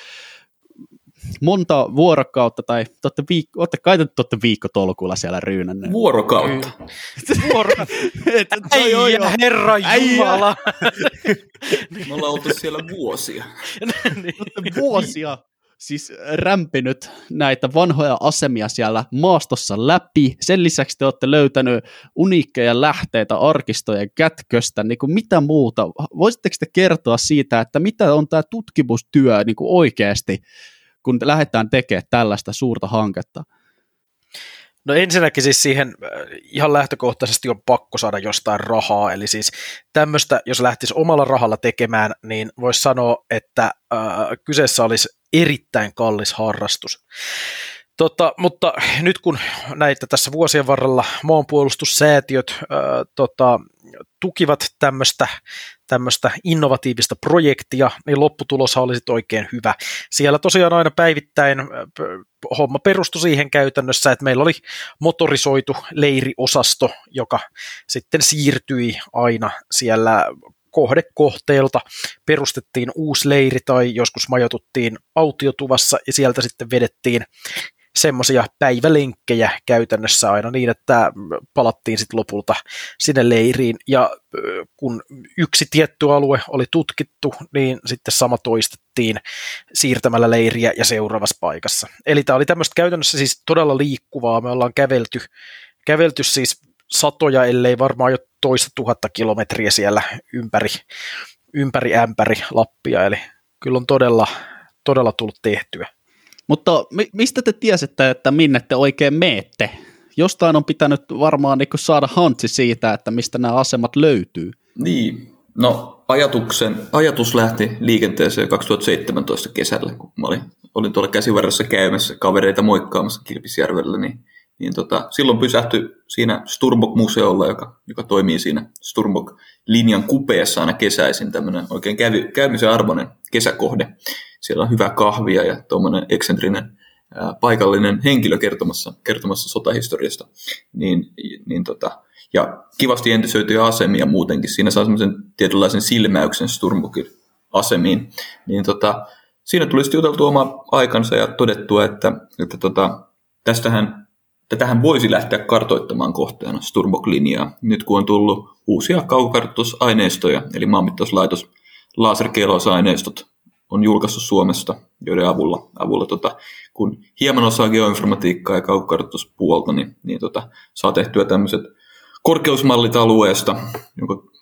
monta vuorokautta tai olette viikkotolkulla siellä ryynänneet. Vuorokautta? Äijä, herra jumala! Me ollaan oltu siellä vuosia. Vuosia! Siis rämpinyt näitä vanhoja asemia siellä maastossa läpi. Sen lisäksi te olette löytänyt uniikkeja lähteitä arkistojen kätköstä, niin kuin mitä muuta. Voisitteko te kertoa siitä, että mitä on tämä tutkimustyö niin kuin oikeasti, kun lähdetään tekemään tällaista suurta hanketta? No ensinnäkin siis siihen ihan lähtökohtaisesti on pakko saada jostain rahaa, eli siis tämmöistä, jos lähtisi omalla rahalla tekemään, niin voisi sanoa, että kyseessä olisi erittäin kallis harrastus. Mutta nyt kun näitä tässä vuosien varrella maanpuolustussäätiöt tukivat tämmöistä innovatiivista projektia, niin lopputulos oli sitten oikein hyvä. Siellä tosiaan aina päivittäin homma perustui siihen käytännössä, että meillä oli motorisoitu leiriosasto, joka sitten siirtyi aina siellä kohdekohteelta, perustettiin uusi leiri tai joskus majoituttiin autiotuvassa ja sieltä sitten vedettiin semmoisia päivälenkkejä käytännössä aina niin, että palattiin sitten lopulta sinne leiriin, ja kun yksi tietty alue oli tutkittu, niin sitten sama toistettiin siirtämällä leiriä ja seuraavassa paikassa. Eli tämä oli tämmöistä käytännössä siis todella liikkuvaa, me ollaan kävelty siis satoja, ellei varmaan jo toista 1000 kilometriä siellä ympäri ämpäri Lappia, eli kyllä on todella tullut tehtyä. Mutta mistä te tiesitte, että minne te oikein meette? Jostain on pitänyt varmaan niin saada hantsi siitä, että mistä nämä asemat löytyy. Niin, no ajatus lähti liikenteeseen 2017 kesällä, kun mä olin tuolla Käsivarressa käymässä kavereita moikkaamassa Kilpisjärvellä, niin silloin pysähtyi siinä Sturmbock-museolla, joka toimii siinä Sturmbock-linjan kupeessa aina kesäisin, tämmöinen oikein käymisen arvoinen kesäkohde. Siellä on hyvä kahvia ja tuommoinen eksentrinen paikallinen henkilö kertomassa sotahistoriasta. Ja kivasti entisöityjä asemia muutenkin. Siinä saa semmoisen tietynlaisen silmäyksen Sturmbockin asemiin. Niin siinä tuli sitten juteltu oma aikansa ja todettua, että tätähän voisi lähteä kartoittamaan kohteena Sturmbok-linjaa, nyt kun on tullut uusia kaukokartoitusaineistoja, eli Maanmittauslaitos, laserkelosaineistot on julkaissut Suomesta, joiden avulla kun hieman osaa geoinformatiikkaa ja kaukokartoituspuolta, niin saa tehtyä tämmöiset korkeusmallit alueesta,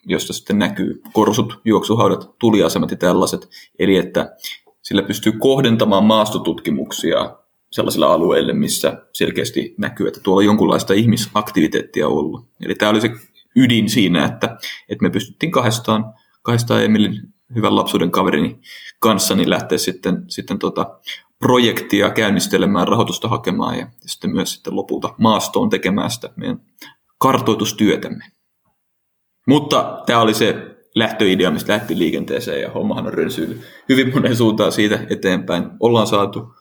josta sitten näkyy korsut, juoksuhaudat, tuliasemat ja tällaiset, eli että sillä pystyy kohdentamaan maastotutkimuksia sellaisilla alueille, missä selkeästi näkyy, että tuolla on jonkunlaista ihmisaktiviteettia ollut. Eli tämä oli se ydin siinä, että me pystyttiin kahdestaan Emilin hyvän lapsuuden kaverini kanssa niin lähteä sitten projektia käynnistelemään, rahoitusta hakemaan ja sitten myös sitten lopulta maastoon tekemään sitä meidän kartoitustyötämme. Mutta tämä oli se lähtöidea, mistä lähti liikenteeseen, ja hommahan on rönsyily hyvin monen suuntaan siitä eteenpäin. Ollaan saatu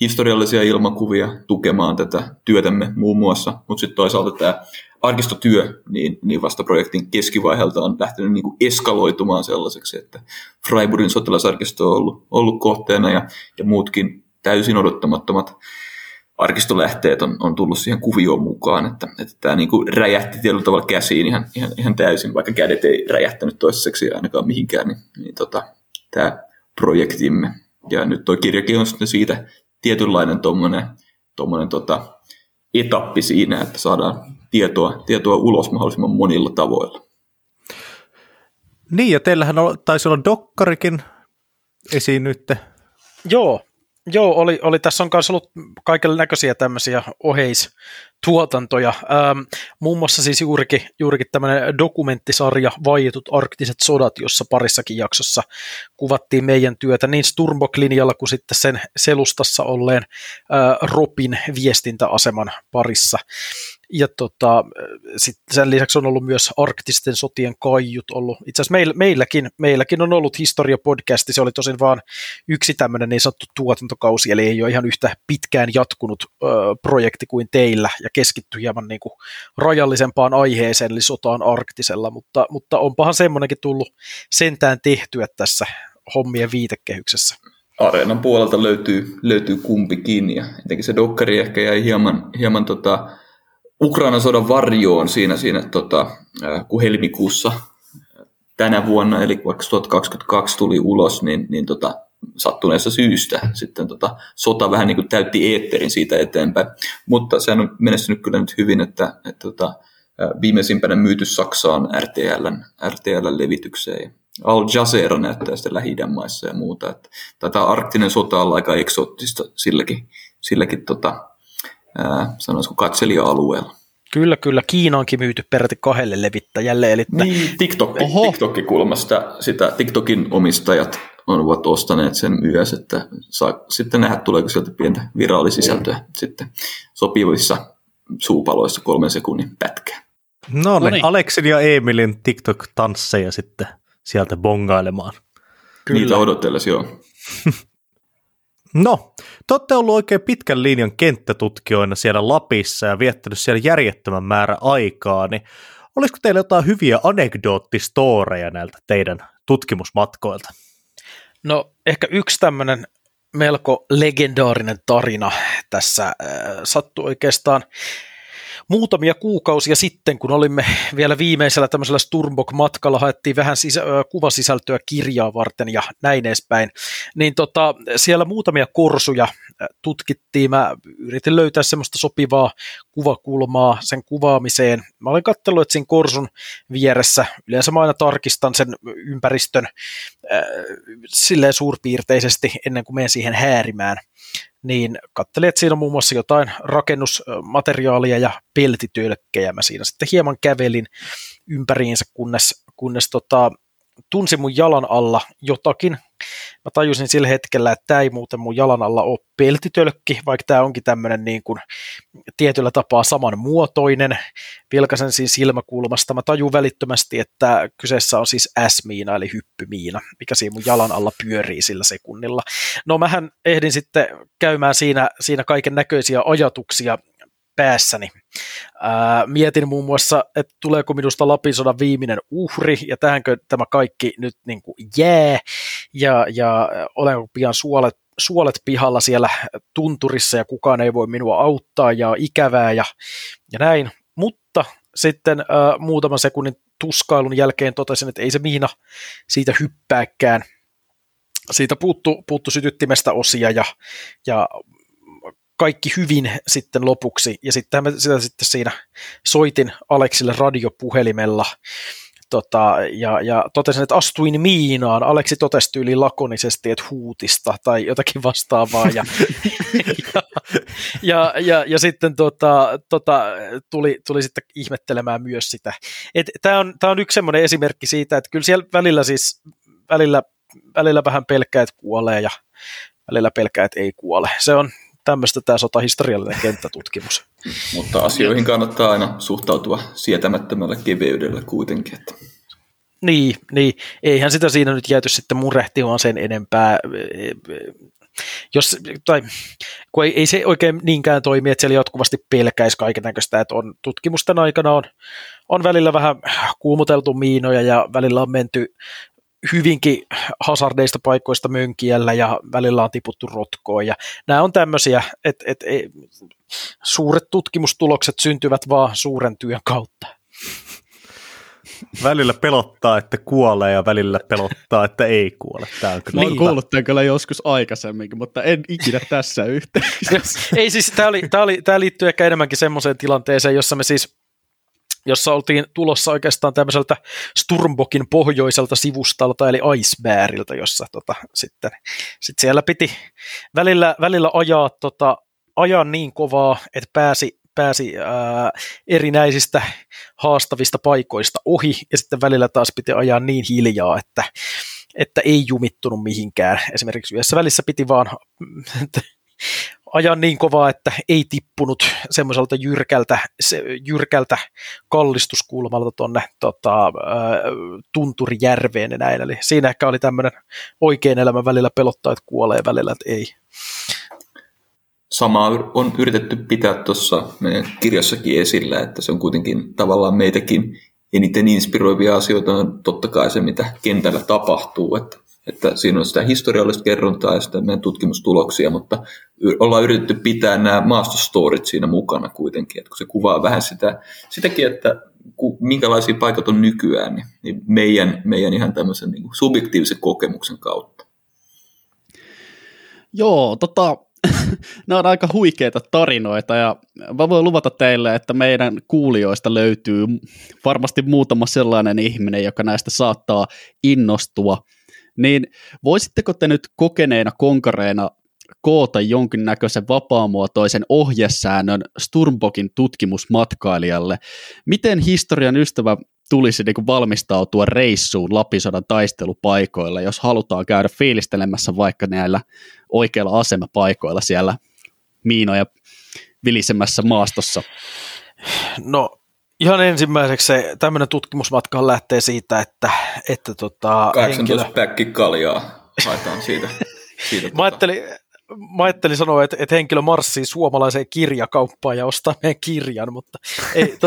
historiallisia ilmakuvia tukemaan tätä työtämme muun muassa, mutta sitten toisaalta tämä arkistotyö niin vasta projektin keskivaiheelta on lähtenyt niin kuin eskaloitumaan sellaiseksi, että Freiburgin sotilasarkisto on ollut kohteena ja muutkin täysin odottamattomat arkistolähteet on tullut siihen kuvioon mukaan, että tämä niin kuin räjähti tietyllä tavalla käsiin ihan täysin, vaikka kädet ei räjähtänyt toiseksi ainakaan mihinkään, niin tämä projektimme. Ja nyt tuo kirjakin on sitten siitä tietynlainen tuommoinen etappi siinä, että saadaan tietoa ulos mahdollisimman monilla tavoilla. Niin, ja teillähän taisi olla dokkarikin esiin nyt. Joo, oli. Tässä on myös ollut kaiken näköisiä tämmöisiä oheistuotantoja. Muun muassa siis juurikin tämmöinen dokumenttisarja Vaietut arktiset sodat, jossa parissakin jaksossa kuvattiin meidän työtä niin Sturmbok-linjalla kuin sitten sen selustassa olleen Ropin viestintäaseman parissa. Ja sitten sen lisäksi on ollut myös arktisten sotien kaiut ollut. Itse asiassa meilläkin on ollut historiapodcasti, se oli tosin vaan yksi tämmöinen niin sanottu tuotantokausi, eli ei ole ihan yhtä pitkään jatkunut projekti kuin teillä, ja keskittyi hieman niin kuin rajallisempaan aiheeseen, eli sotaan arktisella, mutta onpahan semmoinenkin tullut sentään tehtyä tässä hommien viitekehyksessä. Areenan puolelta löytyy kumpikin, ja jotenkin se dokkari ehkä jäi hieman Ukrainan sodan varjoon siinä kun helmikuussa tänä vuonna, eli vaikka 2022 tuli ulos, niin sattuneessa syystä sitten sota vähän niin kuin täytti eetterin siitä eteenpäin. Mutta sehän on menestynyt kyllä nyt hyvin, että viimeisimpänä myyty Saksaan RTL:n levitykseen. Al Jazeera näyttää sitä Lähi-idän maissa ja muuta. Tämä arktinen sota on aika eksoottista silläkin sanoisiko katselija-alueella. Kyllä. Kiinaankin myyty peräti 2 levittäjälle. Eli niin, TikTok-kulmasta sitä TikTokin omistajat ovat ostaneet sen myös, että saa sitten nähdä, tuleeko sieltä pientä viraalisisältöä sitten sopivissa suupaloissa 3 sekunnin pätkää. No niin. Aleksin ja Emilin TikTok-tansseja sitten sieltä bongailemaan. Kyllä. Niitä odotellesi, joo. No, te olette ollut oikein pitkän linjan kenttätutkijoina siellä Lapissa ja viettänyt siellä järjettömän määrä aikaa, niin olisiko teillä jotain hyviä anekdoottistooreja näiltä teidän tutkimusmatkoilta? No, ehkä yksi tämmöinen melko legendaarinen tarina tässä sattui oikeastaan muutamia kuukausia sitten, kun olimme vielä viimeisellä tämmöisellä Sturmbok-matkalla, haettiin vähän kuvasisältöä kirjaa varten ja näin edespäin, niin siellä muutamia korsuja tutkittiin. Mä yritin löytää semmoista sopivaa kuvakulmaa sen kuvaamiseen. Mä olin katsellut, että siinä korsun vieressä, yleensä mä aina tarkistan sen ympäristön silleen suurpiirteisesti ennen kuin menen siihen häärimään. Niin katselin, että siinä on muun muassa jotain rakennusmateriaalia ja peltitölkkejä. Mä siinä sitten hieman kävelin ympäriinsä, kunnes tunsin mun jalan alla jotakin. Mä tajusin sillä hetkellä, että tämä ei muuten mun jalan alla ole peltitölkki, vaikka tämä onkin tämmöinen niin kuin tietyllä tapaa samanmuotoinen. Vilkaisen siinä silmäkulmasta. Mä tajun välittömästi, että kyseessä on siis S-miina eli hyppymiina, mikä siinä mun jalan alla pyörii sillä sekunnilla. No mähän ehdin sitten käymään siinä kaiken näköisiä ajatuksia päässäni. Mietin muun muassa, että tuleeko minusta Lapin sodan viimeinen uhri, ja tähänkö tämä kaikki nyt niin kuin jää, ja olenko pian suolet pihalla siellä tunturissa, ja kukaan ei voi minua auttaa, ja ikävää, ja näin. Mutta sitten muutaman sekunnin tuskailun jälkeen totesin, että ei se miina siitä hyppääkään. Siitä puuttu sytyttimestä osia, ja kaikki hyvin sitten lopuksi, ja sitten mä sitä sitten siinä soitin Aleksille radiopuhelimella, ja totesin, että astuin miinaan. Aleksi totesi tyyliin lakonisesti, että huutista tai jotakin vastaavaa, ja sitten tuli sitten ihmettelemään myös sitä. Tämä on yksi semmoinen esimerkki siitä, että kyllä siellä välillä vähän pelkää, että kuolee, ja välillä pelkää, että ei kuole. Se on tämmöistä tämä sotahistoriallinen kenttätutkimus. Mutta asioihin kannattaa aina suhtautua sietämättömällä keveydellä kuitenkin. Että. Niin, eihän sitä siinä nyt jääty sitten murehtimaan sen enempää. Kun ei se oikein niinkään toimi, että siellä jatkuvasti pelkäisi kaikennäköistä, että on tutkimusten aikana on välillä vähän kuumoteltu miinoja, ja välillä on menty hyvinkin hazardeista paikoista mönkiällä, ja välillä on tiputtu rotkoon, ja nämä on tämmöisiä, että suuret tutkimustulokset syntyvät vaan suuren työn kautta. Välillä pelottaa, että kuolee, ja välillä pelottaa, että ei kuole. Olen kuullut tämän kyllä joskus aikaisemminkin, mutta en ikinä tässä yhteydessä. Ei siis, tämä liittyy ehkä enemmänkin semmoiseen tilanteeseen, jossa me siis oltiin tulossa oikeastaan tämmöiseltä Sturmbokin pohjoiselta sivustalta, eli Icebergiltä, jossa sitten siellä piti välillä ajaa niin kovaa, että pääsi erinäisistä haastavista paikoista ohi, ja sitten välillä taas piti ajaa niin hiljaa, että ei jumittunut mihinkään. Esimerkiksi yhdessä välissä piti vaan ajan niin kovaa, että ei tippunut semmoiselta jyrkältä kallistuskulmalta tuonne Tunturijärveen ja näin. Eli siinä ehkä oli tämmöinen oikein elämä, välillä pelottaa, että kuolee, välillä että ei. Samaa on yritetty pitää tuossa meidän kirjassakin esillä, että se on kuitenkin tavallaan meitäkin eniten inspiroivia asioita on totta kai se, mitä kentällä tapahtuu, että siinä on sitä historiallista kerrontaa ja sitä meidän tutkimustuloksia, mutta ollaan yritetty pitää nämä maastostorit siinä mukana kuitenkin, että kun se kuvaa vähän sitäkin, että minkälaisia paikat on nykyään, niin meidän ihan tämmöisen niin kuin subjektiivisen kokemuksen kautta. Joo, nämä on aika huikeita tarinoita, ja mä voin luvata teille, että meidän kuulijoista löytyy varmasti muutama sellainen ihminen, joka näistä saattaa innostua. Niin voisitteko te nyt kokeneena konkareina koota jonkinnäköisen vapaamuotoisen ohjesäännön Sturmbokin tutkimusmatkailijalle? Miten historian ystävä tulisi niin valmistautua reissuun Lapin sodan taistelupaikoilla, jos halutaan käydä fiilistelemässä vaikka näillä oikeilla asemapaikoilla siellä miinoja vilisemässä maastossa? No, ihan ensimmäiseksi tämmöinen tutkimusmatka lähtee siitä, että 18 päkki kaljaa haetaan siitä. Mä ajattelin sanoa, että henkilö marssii suomalaiseen kirjakauppaan ja ostaa meidän kirjan, mutta ei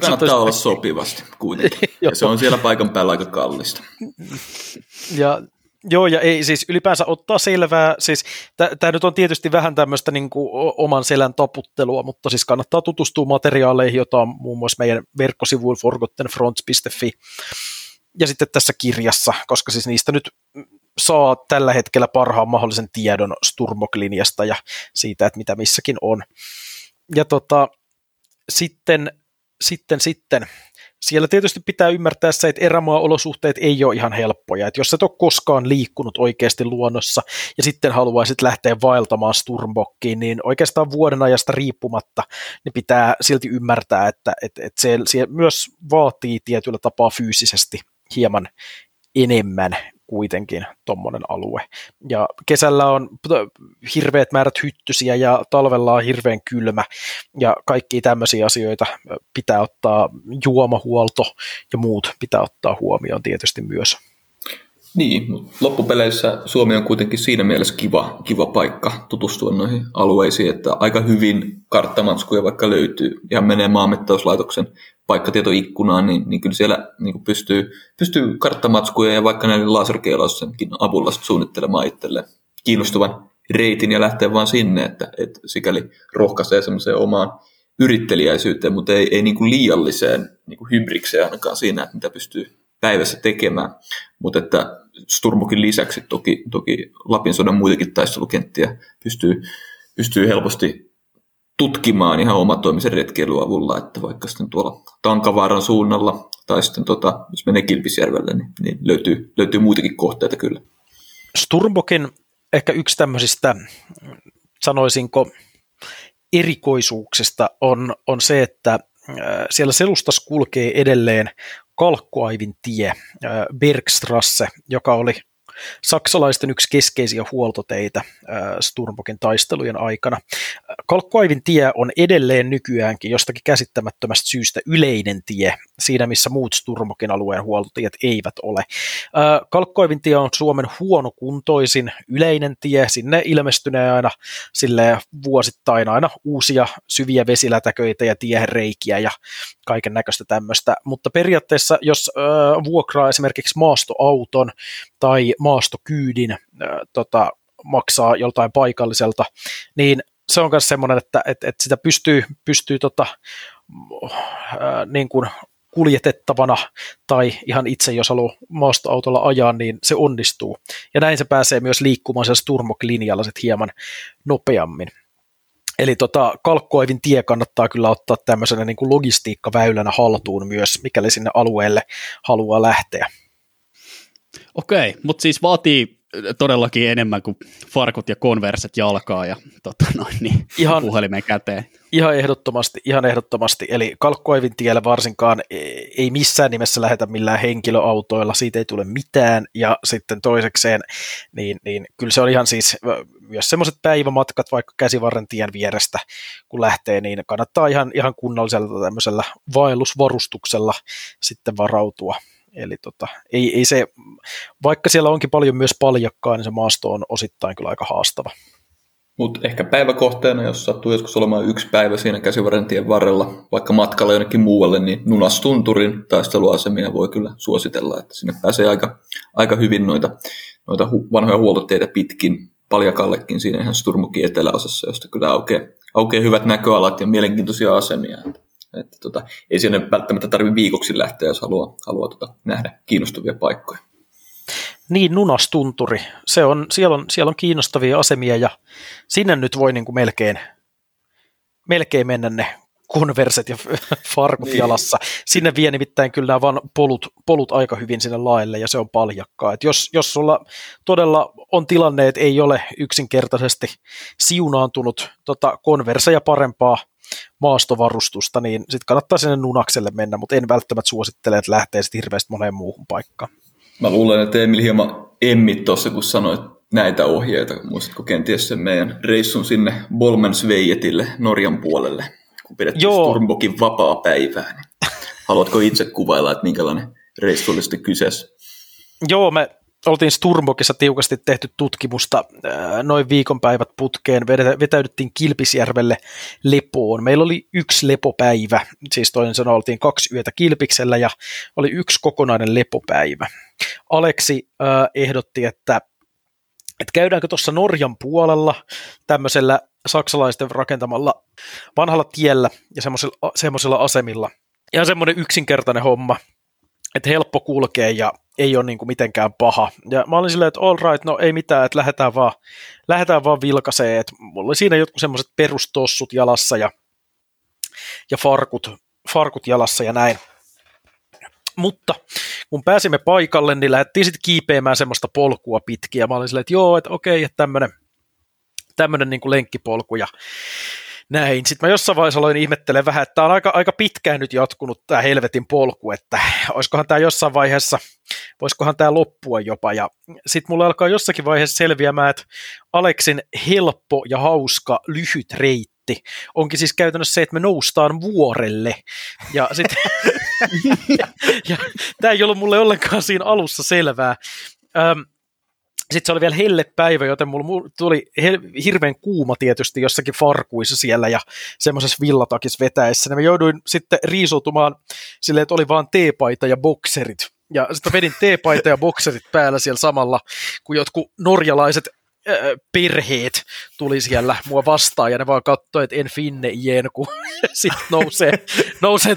kannattaa olla sopivasti kuitenkin. Ja se on siellä paikan päällä aika kallista. Ja ei siis ylipäänsä ottaa selvää, siis tämä nyt on tietysti vähän tämmöistä niin kuin oman selän taputtelua, mutta siis kannattaa tutustua materiaaleihin, jota on muun muassa meidän verkkosivuilla forgottenfronts.fi ja sitten tässä kirjassa, koska siis niistä nyt saa tällä hetkellä parhaan mahdollisen tiedon Sturmok-linjasta ja siitä, että mitä missäkin on. Ja sitten siellä tietysti pitää ymmärtää se, että erämaa-olosuhteet ei ole ihan helppoja, että jos et ole koskaan liikkunut oikeasti luonnossa ja sitten haluaisit lähteä vaeltamaan Sturmbokkiin, niin oikeastaan vuoden ajasta riippumatta niin pitää silti ymmärtää, että se myös vaatii tietyllä tapaa fyysisesti hieman enemmän kuitenkin tuommoinen alue. Ja kesällä on hirveät määrät hyttysiä ja talvella on hirveän kylmä ja kaikkia tämmöisiä asioita pitää ottaa, juomahuolto ja muut pitää ottaa huomioon tietysti myös. Niin, loppupeleissä Suomi on kuitenkin siinä mielessä kiva paikka tutustua noihin alueisiin, että aika hyvin karttamatskuja vaikka löytyy ja menee Maanmittauslaitoksen paikkatietoikkunaan, niin kyllä siellä niin pystyy karttamatskuja ja vaikka näiden laserkeilaustenkin avulla suunnittelemaan itselleen kiinnostuvan reitin ja lähtee vaan sinne, että sikäli rohkaisee semmoiseen omaan yrittelijäisyyteen, mutta ei niin kuin liialliseen niin kuin hybrikseen ainakaan siinä, että mitä pystyy päivässä tekemään, mutta että Sturmukin lisäksi toki Lapin sodan muitakin taistelukenttiä pystyy helposti tutkimaan ihan omatoimisen retkeilyn avulla, että vaikka sitten tuolla Tankavaaran suunnalla tai sitten jos menee Kilpisjärvelle, niin löytyy muitakin kohteita kyllä. Sturmukin ehkä yksi tämmöisistä, sanoisinko, erikoisuuksista on se, että siellä selustassa kulkee edelleen Kalkkoaivin tie, Bergstrasse, joka oli saksalaisten yksi keskeisiä huoltoteitä Sturmbokin taistelujen aikana. Kalkkoaivin tie on edelleen nykyäänkin jostakin käsittämättömästä syystä yleinen tie, siinä missä muut Sturmbokin alueen huoltotiet eivät ole. Kalkkoaivin tie on Suomen huonokuntoisin yleinen tie, sinne ilmestynee aina vuosittain aina uusia syviä vesilätäköitä ja tiehenreikiä ja kaiken näköistä tämmöistä, mutta periaatteessa jos vuokraa esimerkiksi maastoauton tai maastokyydin maksaa joltain paikalliselta, niin se on myös semmoinen, että sitä pystyy niin kuin kuljetettavana tai ihan itse, jos haluaa maastoautolla ajaa, niin se onnistuu. Ja näin se pääsee myös liikkumaan siellä Sturmok-linjalla sit hieman nopeammin. Eli Kalkkoaivin tie kannattaa kyllä ottaa tämmöisenä niin kuin logistiikkaväylänä haltuun myös, mikäli sinne alueelle haluaa lähteä. Okei, mutta siis vaatii todellakin enemmän kuin farkut ja konverset jalkaa ja puhelimen käteen. Ihan ehdottomasti. Eli Kalkkoaivin tielle varsinkaan ei missään nimessä lähetä millään henkilöautoilla, siitä ei tule mitään. Ja sitten toisekseen, niin kyllä se on ihan siis myös semmoiset päivämatkat vaikka Käsivarren tien vierestä, kun lähtee, niin kannattaa ihan kunnallisella tämmöisellä vaellusvarustuksella sitten varautua. Eli ei se, vaikka siellä onkin paljon myös paljakkaa, niin se maasto on osittain kyllä aika haastava. Mutta ehkä päiväkohteena, jos sattuu joskus olemaan yksi päivä siinä Käsivarrentien varrella, vaikka matkalla jonnekin muualle, niin Nunastunturin taisteluasemia voi kyllä suositella, että sinne pääsee aika hyvin noita vanhoja huoltoteitä pitkin, paljakallekin siinä ihan Sturmukin eteläosassa, josta kyllä aukeaa hyvät näköalat ja mielenkiintoisia asemia. Että ei siinä välttämättä tarvitse viikoksi lähteä, jos haluaa nähdä kiinnostavia paikkoja. Niin, Nunastunturi. Siellä on kiinnostavia asemia ja sinne nyt voi niin kuin melkein mennä ne konverset ja farkut niin jalassa. Sinne vie nimittäin kyllä nämä vaan polut aika hyvin sinne laelle ja se on paljakkaa. Et jos sulla todella on tilanne, että ei ole yksinkertaisesti siunaantunut konverseja parempaa maastovarustusta, niin sitten kannattaa sinne Nunakselle mennä, mutta en välttämättä suosittele, että lähtee sitten hirveästi moneen muuhun paikkaan. Mä luulen, että Emil hieman emmit tuossa, kun sanoit näitä ohjeita. Muistatko kenties sen meidän reissun sinne Bolmensveijetille Norjan puolelle, kun pidettiin Sturmbokin vapaapäivää. Niin haluatko itse kuvailla, että minkälainen reissu oli sitten kyseessä? Joo, me oltiin Sturmbokissa tiukasti tehty tutkimusta noin viikonpäivät putkeen, vetäydyttiin Kilpisjärvelle lepoon. Meillä oli yksi lepopäivä, siis toinen sanoen oltiin 2 yötä Kilpiksellä ja oli yksi kokonainen lepopäivä. Aleksi ehdotti, että käydäänkö tuossa Norjan puolella tämmöisellä saksalaisten rakentamalla vanhalla tiellä ja semmoisella asemilla. Ihan semmoinen yksinkertainen homma, että helppo kulkea ja ei ole niin kuin mitenkään paha. Ja mä olin silleen, että all right, no ei mitään, että lähdetään vaan vilkaiseen. Että mulla oli siinä jotkut semmoiset perustossut jalassa ja farkut jalassa ja näin. Mutta kun pääsimme paikalle, niin lähdettiin sitten kiipeämään semmoista polkua pitkin. Ja mä olin silleen, että joo, että okei, että tämmöinen niin kuin lenkkipolku ja näin. Sitten mä jossain vaiheessa aloin ihmettelen vähän, että tämä on aika pitkään nyt jatkunut tämä helvetin polku, että olisikohan tämä jossain vaiheessa, voisikohan tämä loppua jopa. Ja sitten mulla alkaa jossakin vaiheessa selviämään, että Aleksin helppo ja hauska lyhyt reitti onkin siis käytännössä se, että me noustaan vuorelle. Ja sitten tämä ei ollut mulle ollenkaan siinä alussa selvää. Sitten se oli vielä hellepäivä, joten mulla tuli hirveän kuuma tietysti jossakin farkuissa siellä ja semmoisessa villatakissa vetäessä. Ja mä jouduin sitten riisuutumaan silleen, että oli vaan teepaita ja bokserit. Ja sitten vedin teepaita ja bokserit päällä siellä samalla, kun jotkut norjalaiset perheet tuli siellä mua vastaan ja ne vaan katsoi, että en finne ien, kun sitten nousee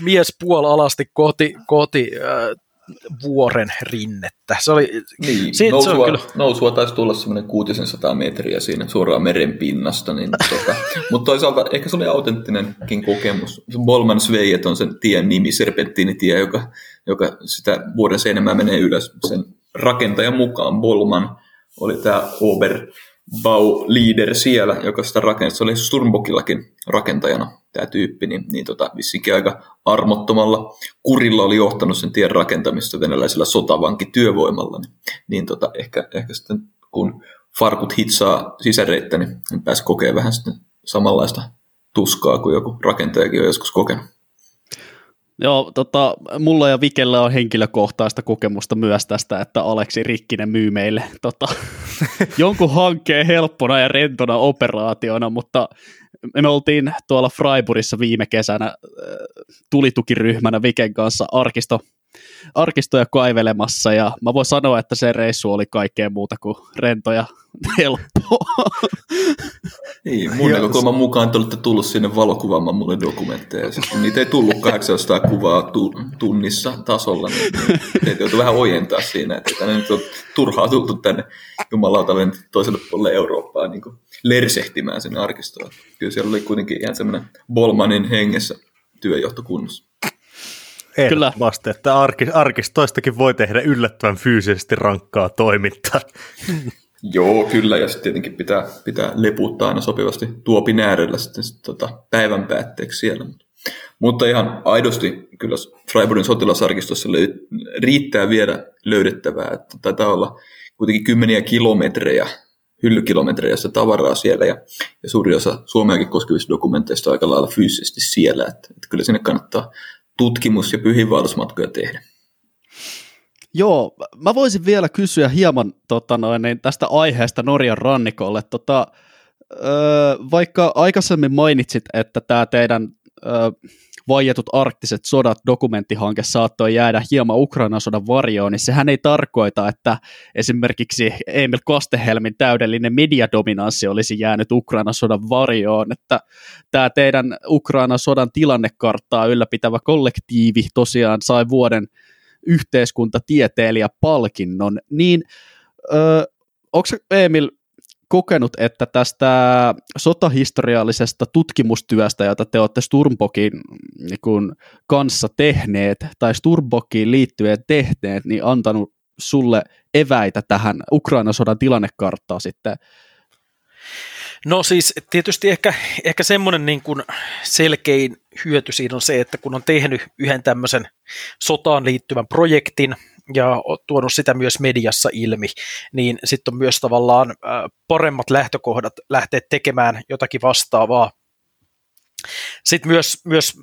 mies puolialasti kohti vuoren rinnettä. Se oli, niin, nousua taisi tulla semmoinen 600 metriä siinä suoraan meren pinnasta, niin mutta toisaalta ehkä se oli autenttinenkin kokemus. Bolmansveijet on sen tien nimi, serpenttiinitie, joka sitä vuoden seinämää menee ylös. Sen rakentajan mukaan Bolman oli tämä Oberbaulieder siellä, joka sitä rakensi. Se oli Sturmbokillakin rakentajana tämä tyyppi, niin vissinkin aika armottomalla kurilla oli johtanut sen tien rakentamista venäläisellä sotavankityövoimalla. Niin ehkä sitten kun farkut hitsaa sisäreittä, niin pääsi kokemaan vähän sitten samanlaista tuskaa kuin joku rakentajakin on joskus kokenut. Joo, mulla ja Vikellä on henkilökohtaista kokemusta myös tästä, että Aleksi Rikkinen myy meille jonkun hankkeen helppona ja rentona operaationa, mutta me oltiin tuolla Freiburgissa viime kesänä tulitukiryhmänä Viken kanssa arkistoja kaivelemassa, ja mä voin sanoa, että se reissu oli kaikkea muuta kuin rento ja helppo. Niin, mun näkökulman mukaan te olette tullut sinne valokuvaamaan mulle dokumentteja, kun niitä ei tullut 800 kuvaa tunnissa tasolla, niin teitä joutuu vähän ojentaa siinä, että tänne nyt on turhaa tultu tänne jumalautalle toiselle puolelle Eurooppaa niin kuin lersehtimään sinne arkistoon. Kyllä siellä oli kuitenkin ihan semmoinen Bolmanin hengessä työjohtokunnassa. Ehdottomasti, että arkistoistakin voi tehdä yllättävän fyysisesti rankkaa toimintaa. Joo, kyllä, ja sitten tietenkin pitää leputtaa aina sopivasti tuopin äärellä sitten päivän päätteeksi siellä. Mutta ihan aidosti kyllä Freiburgin sotilasarkistossa riittää vielä löydettävää, että taitaa olla kuitenkin kymmeniä kilometrejä, hyllykilometrejä sitä tavaraa siellä, ja suurin osa Suomeakin koskevista dokumenteista on aika lailla fyysisesti siellä, että kyllä sinne kannattaa tutkimus- ja pyhiinvaellusmatkoja tehdä. Joo, mä voisin vielä kysyä hieman tästä aiheesta Norjan rannikolle. Vaikka aikaisemmin mainitsit, että tämä teidän vaietut arktiset sodat dokumenttihanke saattoi jäädä hieman Ukrainan sodan varjoon, niin sehän ei tarkoita, että esimerkiksi Emil Kastehelmin täydellinen mediadominanssi olisi jäänyt Ukrainan sodan varjoon, että tämä teidän Ukrainan sodan tilannekarttaa ylläpitävä kollektiivi tosiaan sai vuoden yhteiskuntatieteilijäpalkinnon, niin onko Emil kokenut, että tästä sotahistoriallisesta tutkimustyöstä, jota te olette Sturmbokin niin kanssa tehneet, tai Sturmbokiin liittyen tehneet, niin antanut sulle eväitä tähän Ukrainan sodan tilannekarttaan sitten? No siis tietysti ehkä semmoinen niin kuin selkein hyöty siinä on se, että kun on tehnyt yhden tämmöisen sotaan liittyvän projektin ja tuonut sitä myös mediassa ilmi, niin sitten on myös tavallaan paremmat lähtökohdat lähteä tekemään jotakin vastaavaa. Sitten myös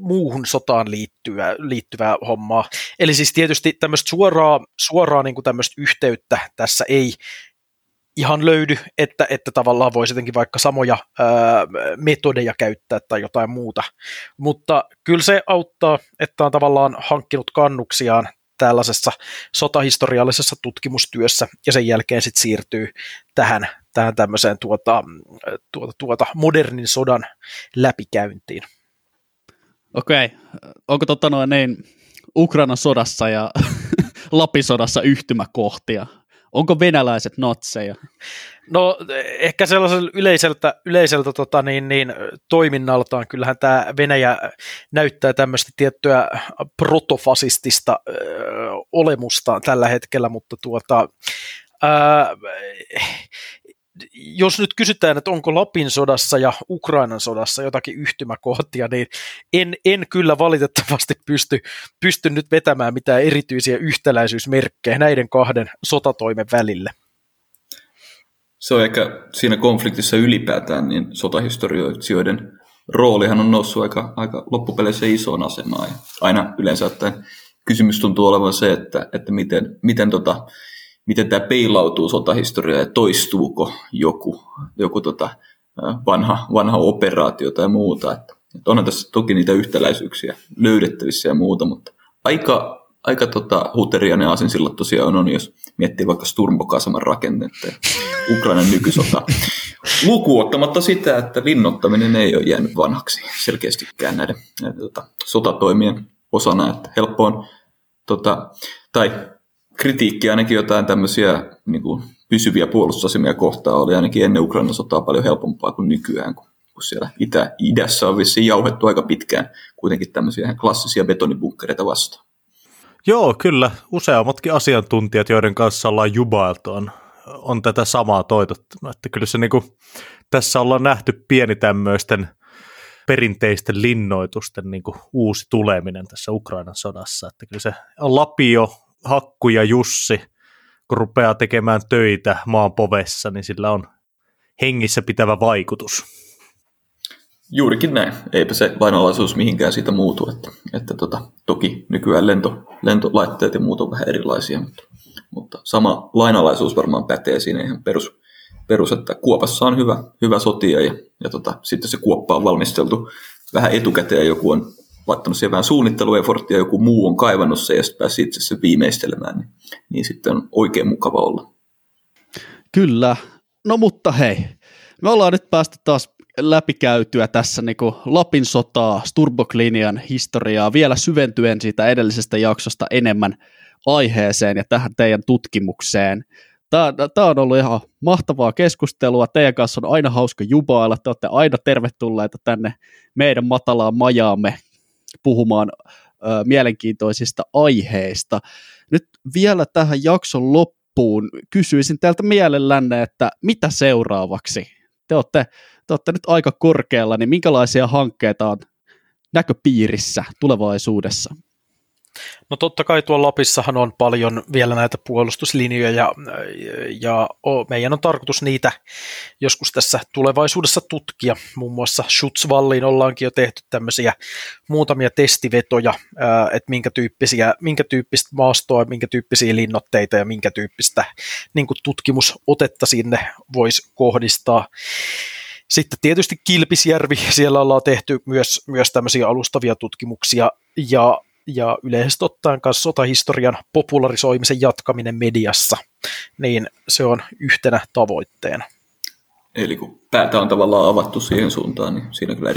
muuhun sotaan liittyvää hommaa. Eli siis tietysti tämmöistä suoraa niin kuin tämmöistä yhteyttä tässä ei ihan löydy, että tavallaan voisi jotenkin vaikka samoja metodeja käyttää tai jotain muuta, mutta kyllä se auttaa, että on tavallaan hankkinut kannuksiaan tällaisessa sotahistoriallisessa tutkimustyössä ja sen jälkeen sitten siirtyy tähän tämmöiseen modernin sodan läpikäyntiin. Okei, onko Ukrainan sodassa ja Lapin sodassa yhtymäkohtia? Onko venäläiset natseja? No ehkä sellaiselta yleiseltä toiminnaltaan kyllähän tämä Venäjä näyttää tämmöistä tiettyä protofasistista olemustaan tällä hetkellä, mutta jos nyt kysytään, että onko Lapin sodassa ja Ukrainan sodassa jotakin yhtymäkohtia, niin en kyllä valitettavasti pysty nyt vetämään mitään erityisiä yhtäläisyysmerkkejä näiden kahden sotatoimen välille. Se on ehkä siinä konfliktissa ylipäätään, niin sotahistorioitsijoiden roolihan on noussut aika loppupeleissä isoon asemaan. Ja aina yleensä ottaen kysymys tuntuu olevan se, että miten tämä peilautuu sotahistoriaan ja toistuuko joku vanha operaatio tai muuta. Että onhan tässä toki niitä yhtäläisyyksiä löydettävissä ja muuta, mutta aika huteriainen aasinsillat tosiaan on, jos miettii vaikka Sturmbokasman rakennetta ja Ukrainan nykysota. Lukuun ottamatta sitä, että linnoittaminen ei ole jäänyt vanhaksi selkeästikään näiden sotatoimien osana. Että helppo on, tai kritiikki ainakin jotain tämmöisiä niin kuin pysyviä puolustusasemia kohtaan oli ainakin ennen Ukrainan sotaa paljon helpompaa kuin nykyään, kun siellä idässä on vissiin jauhettu aika pitkään kuitenkin tämmöisiä klassisia betonibunkkereita vastaan. Joo, kyllä. Useammatkin asiantuntijat, joiden kanssa ollaan jubailtu, on tätä samaa toitottu. Että kyllä se niinku, tässä ollaan nähty pieni tämmöisten perinteisten linnoitusten niinku uusi tuleminen tässä Ukrainan sodassa. Että kyllä se Lapio, Hakku ja Jussi, kun rupeaa tekemään töitä maan povessa, niin sillä on hengissä pitävä vaikutus. Juurikin näin. Eipä se lainalaisuus mihinkään siitä muutu. Että toki nykyään lentolaitteet ja muut on vähän erilaisia, mutta sama lainalaisuus varmaan pätee siinä ihan perus että kuopassa on hyvä sotia ja sitten se kuoppa on valmisteltu vähän etukäteen. Joku on laittanut siihen vähän suunnittelueforttia, joku muu on kaivannut se ja sitten pääsi itse sen viimeistelemään. Niin sitten on oikein mukava olla. Kyllä. No mutta hei, me ollaan nyt päästy taas läpikäytyä tässä niin kuin Lapin sotaa, Sturmbok-linjan historiaa, vielä syventyen siitä edellisestä jaksosta enemmän aiheeseen ja tähän teidän tutkimukseen. Tämä on ollut ihan mahtavaa keskustelua, teidän kanssa on aina hauska jubailla, te olette aina tervetulleita tänne meidän matalaan majaamme puhumaan mielenkiintoisista aiheista. Nyt vielä tähän jakson loppuun kysyisin teiltä mielellänne, että mitä seuraavaksi? Te olette nyt aika korkealla, niin minkälaisia hankkeita on näköpiirissä tulevaisuudessa? No totta kai tuolla Lapissahan on paljon vielä näitä puolustuslinjoja ja meidän on tarkoitus niitä joskus tässä tulevaisuudessa tutkia. Muun muassa Schutzvalliin ollaankin jo tehty tämmöisiä muutamia testivetoja, että minkä tyyppistä maastoa, minkä tyyppisiä linnoitteita ja minkä tyyppistä niin kuin tutkimusotetta sinne voisi kohdistaa. Sitten tietysti Kilpisjärvi, siellä ollaan tehty myös tämmöisiä alustavia tutkimuksia ja yleisesti ottaen kanssa sotahistorian popularisoimisen jatkaminen mediassa, niin se on yhtenä tavoitteena. Eli kun päätä on tavallaan avattu siihen suuntaan, niin siinä kyllä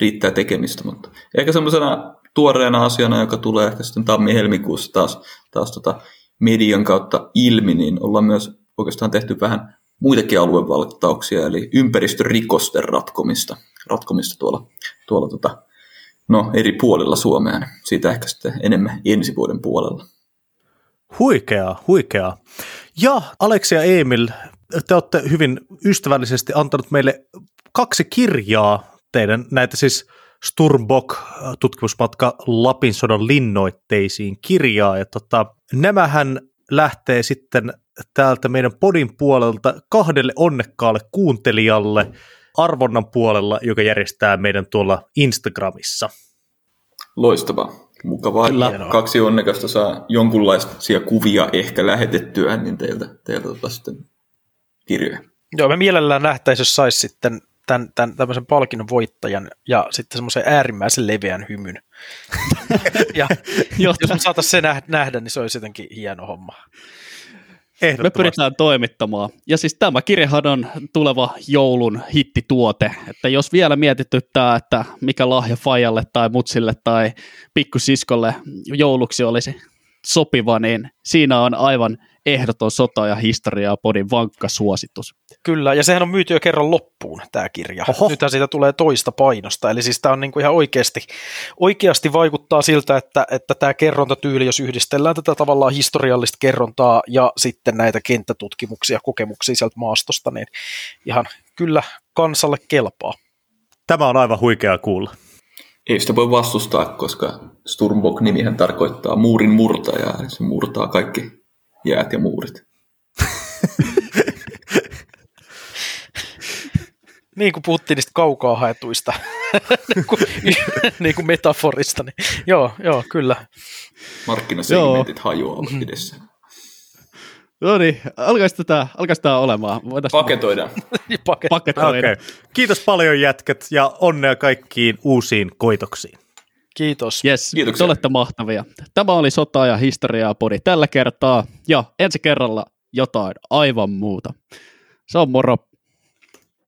riittää tekemistä, mutta ehkä semmoisena tuoreena asiana, joka tulee ehkä sitten tammi-helmikuussa taas median kautta ilmi, niin ollaan myös oikeastaan tehty vähän muitakin aluevaltauksia, eli ympäristörikosten ratkomista tuolla eri puolilla Suomea. Siitä ehkä sitten enemmän ensi vuoden puolella. Huikeaa. Ja Aleksi ja Emil, te olette hyvin ystävällisesti antanut meille 2 kirjaa teidän, näitä siis Sturmbok-tutkimusmatka Lapin sodan linnoitteisiin kirjaa. Ja nämähän lähtee sitten täältä meidän podin puolelta 2 onnekkaalle kuuntelijalle arvonnan puolella, joka järjestää meidän tuolla Instagramissa. Loistavaa. Mukavaa. Kyllä. 2 onnekasta saa jonkunlaisia kuvia ehkä lähetettyä, niin teiltä sitten kirjoja. Joo, me mielellään nähtäisiin, jos saisi sitten tämmöisen palkinnon voittajan ja sitten semmoisen äärimmäisen leveän hymyn. Ja jos me saataisiin se nähdä, niin se olisi jotenkin hieno homma. Me pyritään toimittamaan. Ja siis tämä kirjahan on tuleva joulun hittituote. Että jos vielä mietityttää, että mikä lahja fajalle tai mutsille tai pikkusiskolle jouluksi olisi sopiva, niin siinä on aivan ehdoton sota ja historiaa podin vankka suositus. Kyllä, ja sehän on myyty jo kerran loppuun tämä kirja. Oho. Nythän siitä tulee toista painosta, eli siis tämä on niinku ihan oikeasti vaikuttaa siltä, että tämä kerrontatyyli, jos yhdistellään tätä tavallaan historiallista kerrontaa ja sitten näitä kenttätutkimuksia, kokemuksia sieltä maastosta, niin ihan kyllä kansalle kelpaa. Tämä on aivan huikeaa kuulla. Ei sitä voi vastustaa, koska Sturmbok-nimihän tarkoittaa muurin murtajaa, eli se murtaa kaikki jäät ja muurit. Niin kuin puhuttiin niistä kaukaa haetuista niin kuin metaforista. Niin. Joo, kyllä. Markkinasegmentit hajoavat edessä. No niin, alkaisi tätä olemaan. Paketoidaan. Paketoidaan. Okay. Kiitos paljon jätkät ja onnea kaikkiin uusiin koitoksiin. Kiitos. Yes, te olette mahtavia. Tämä oli Sota ja historiaa -podi tällä kertaa ja ensi kerralla jotain aivan muuta. Se on moro.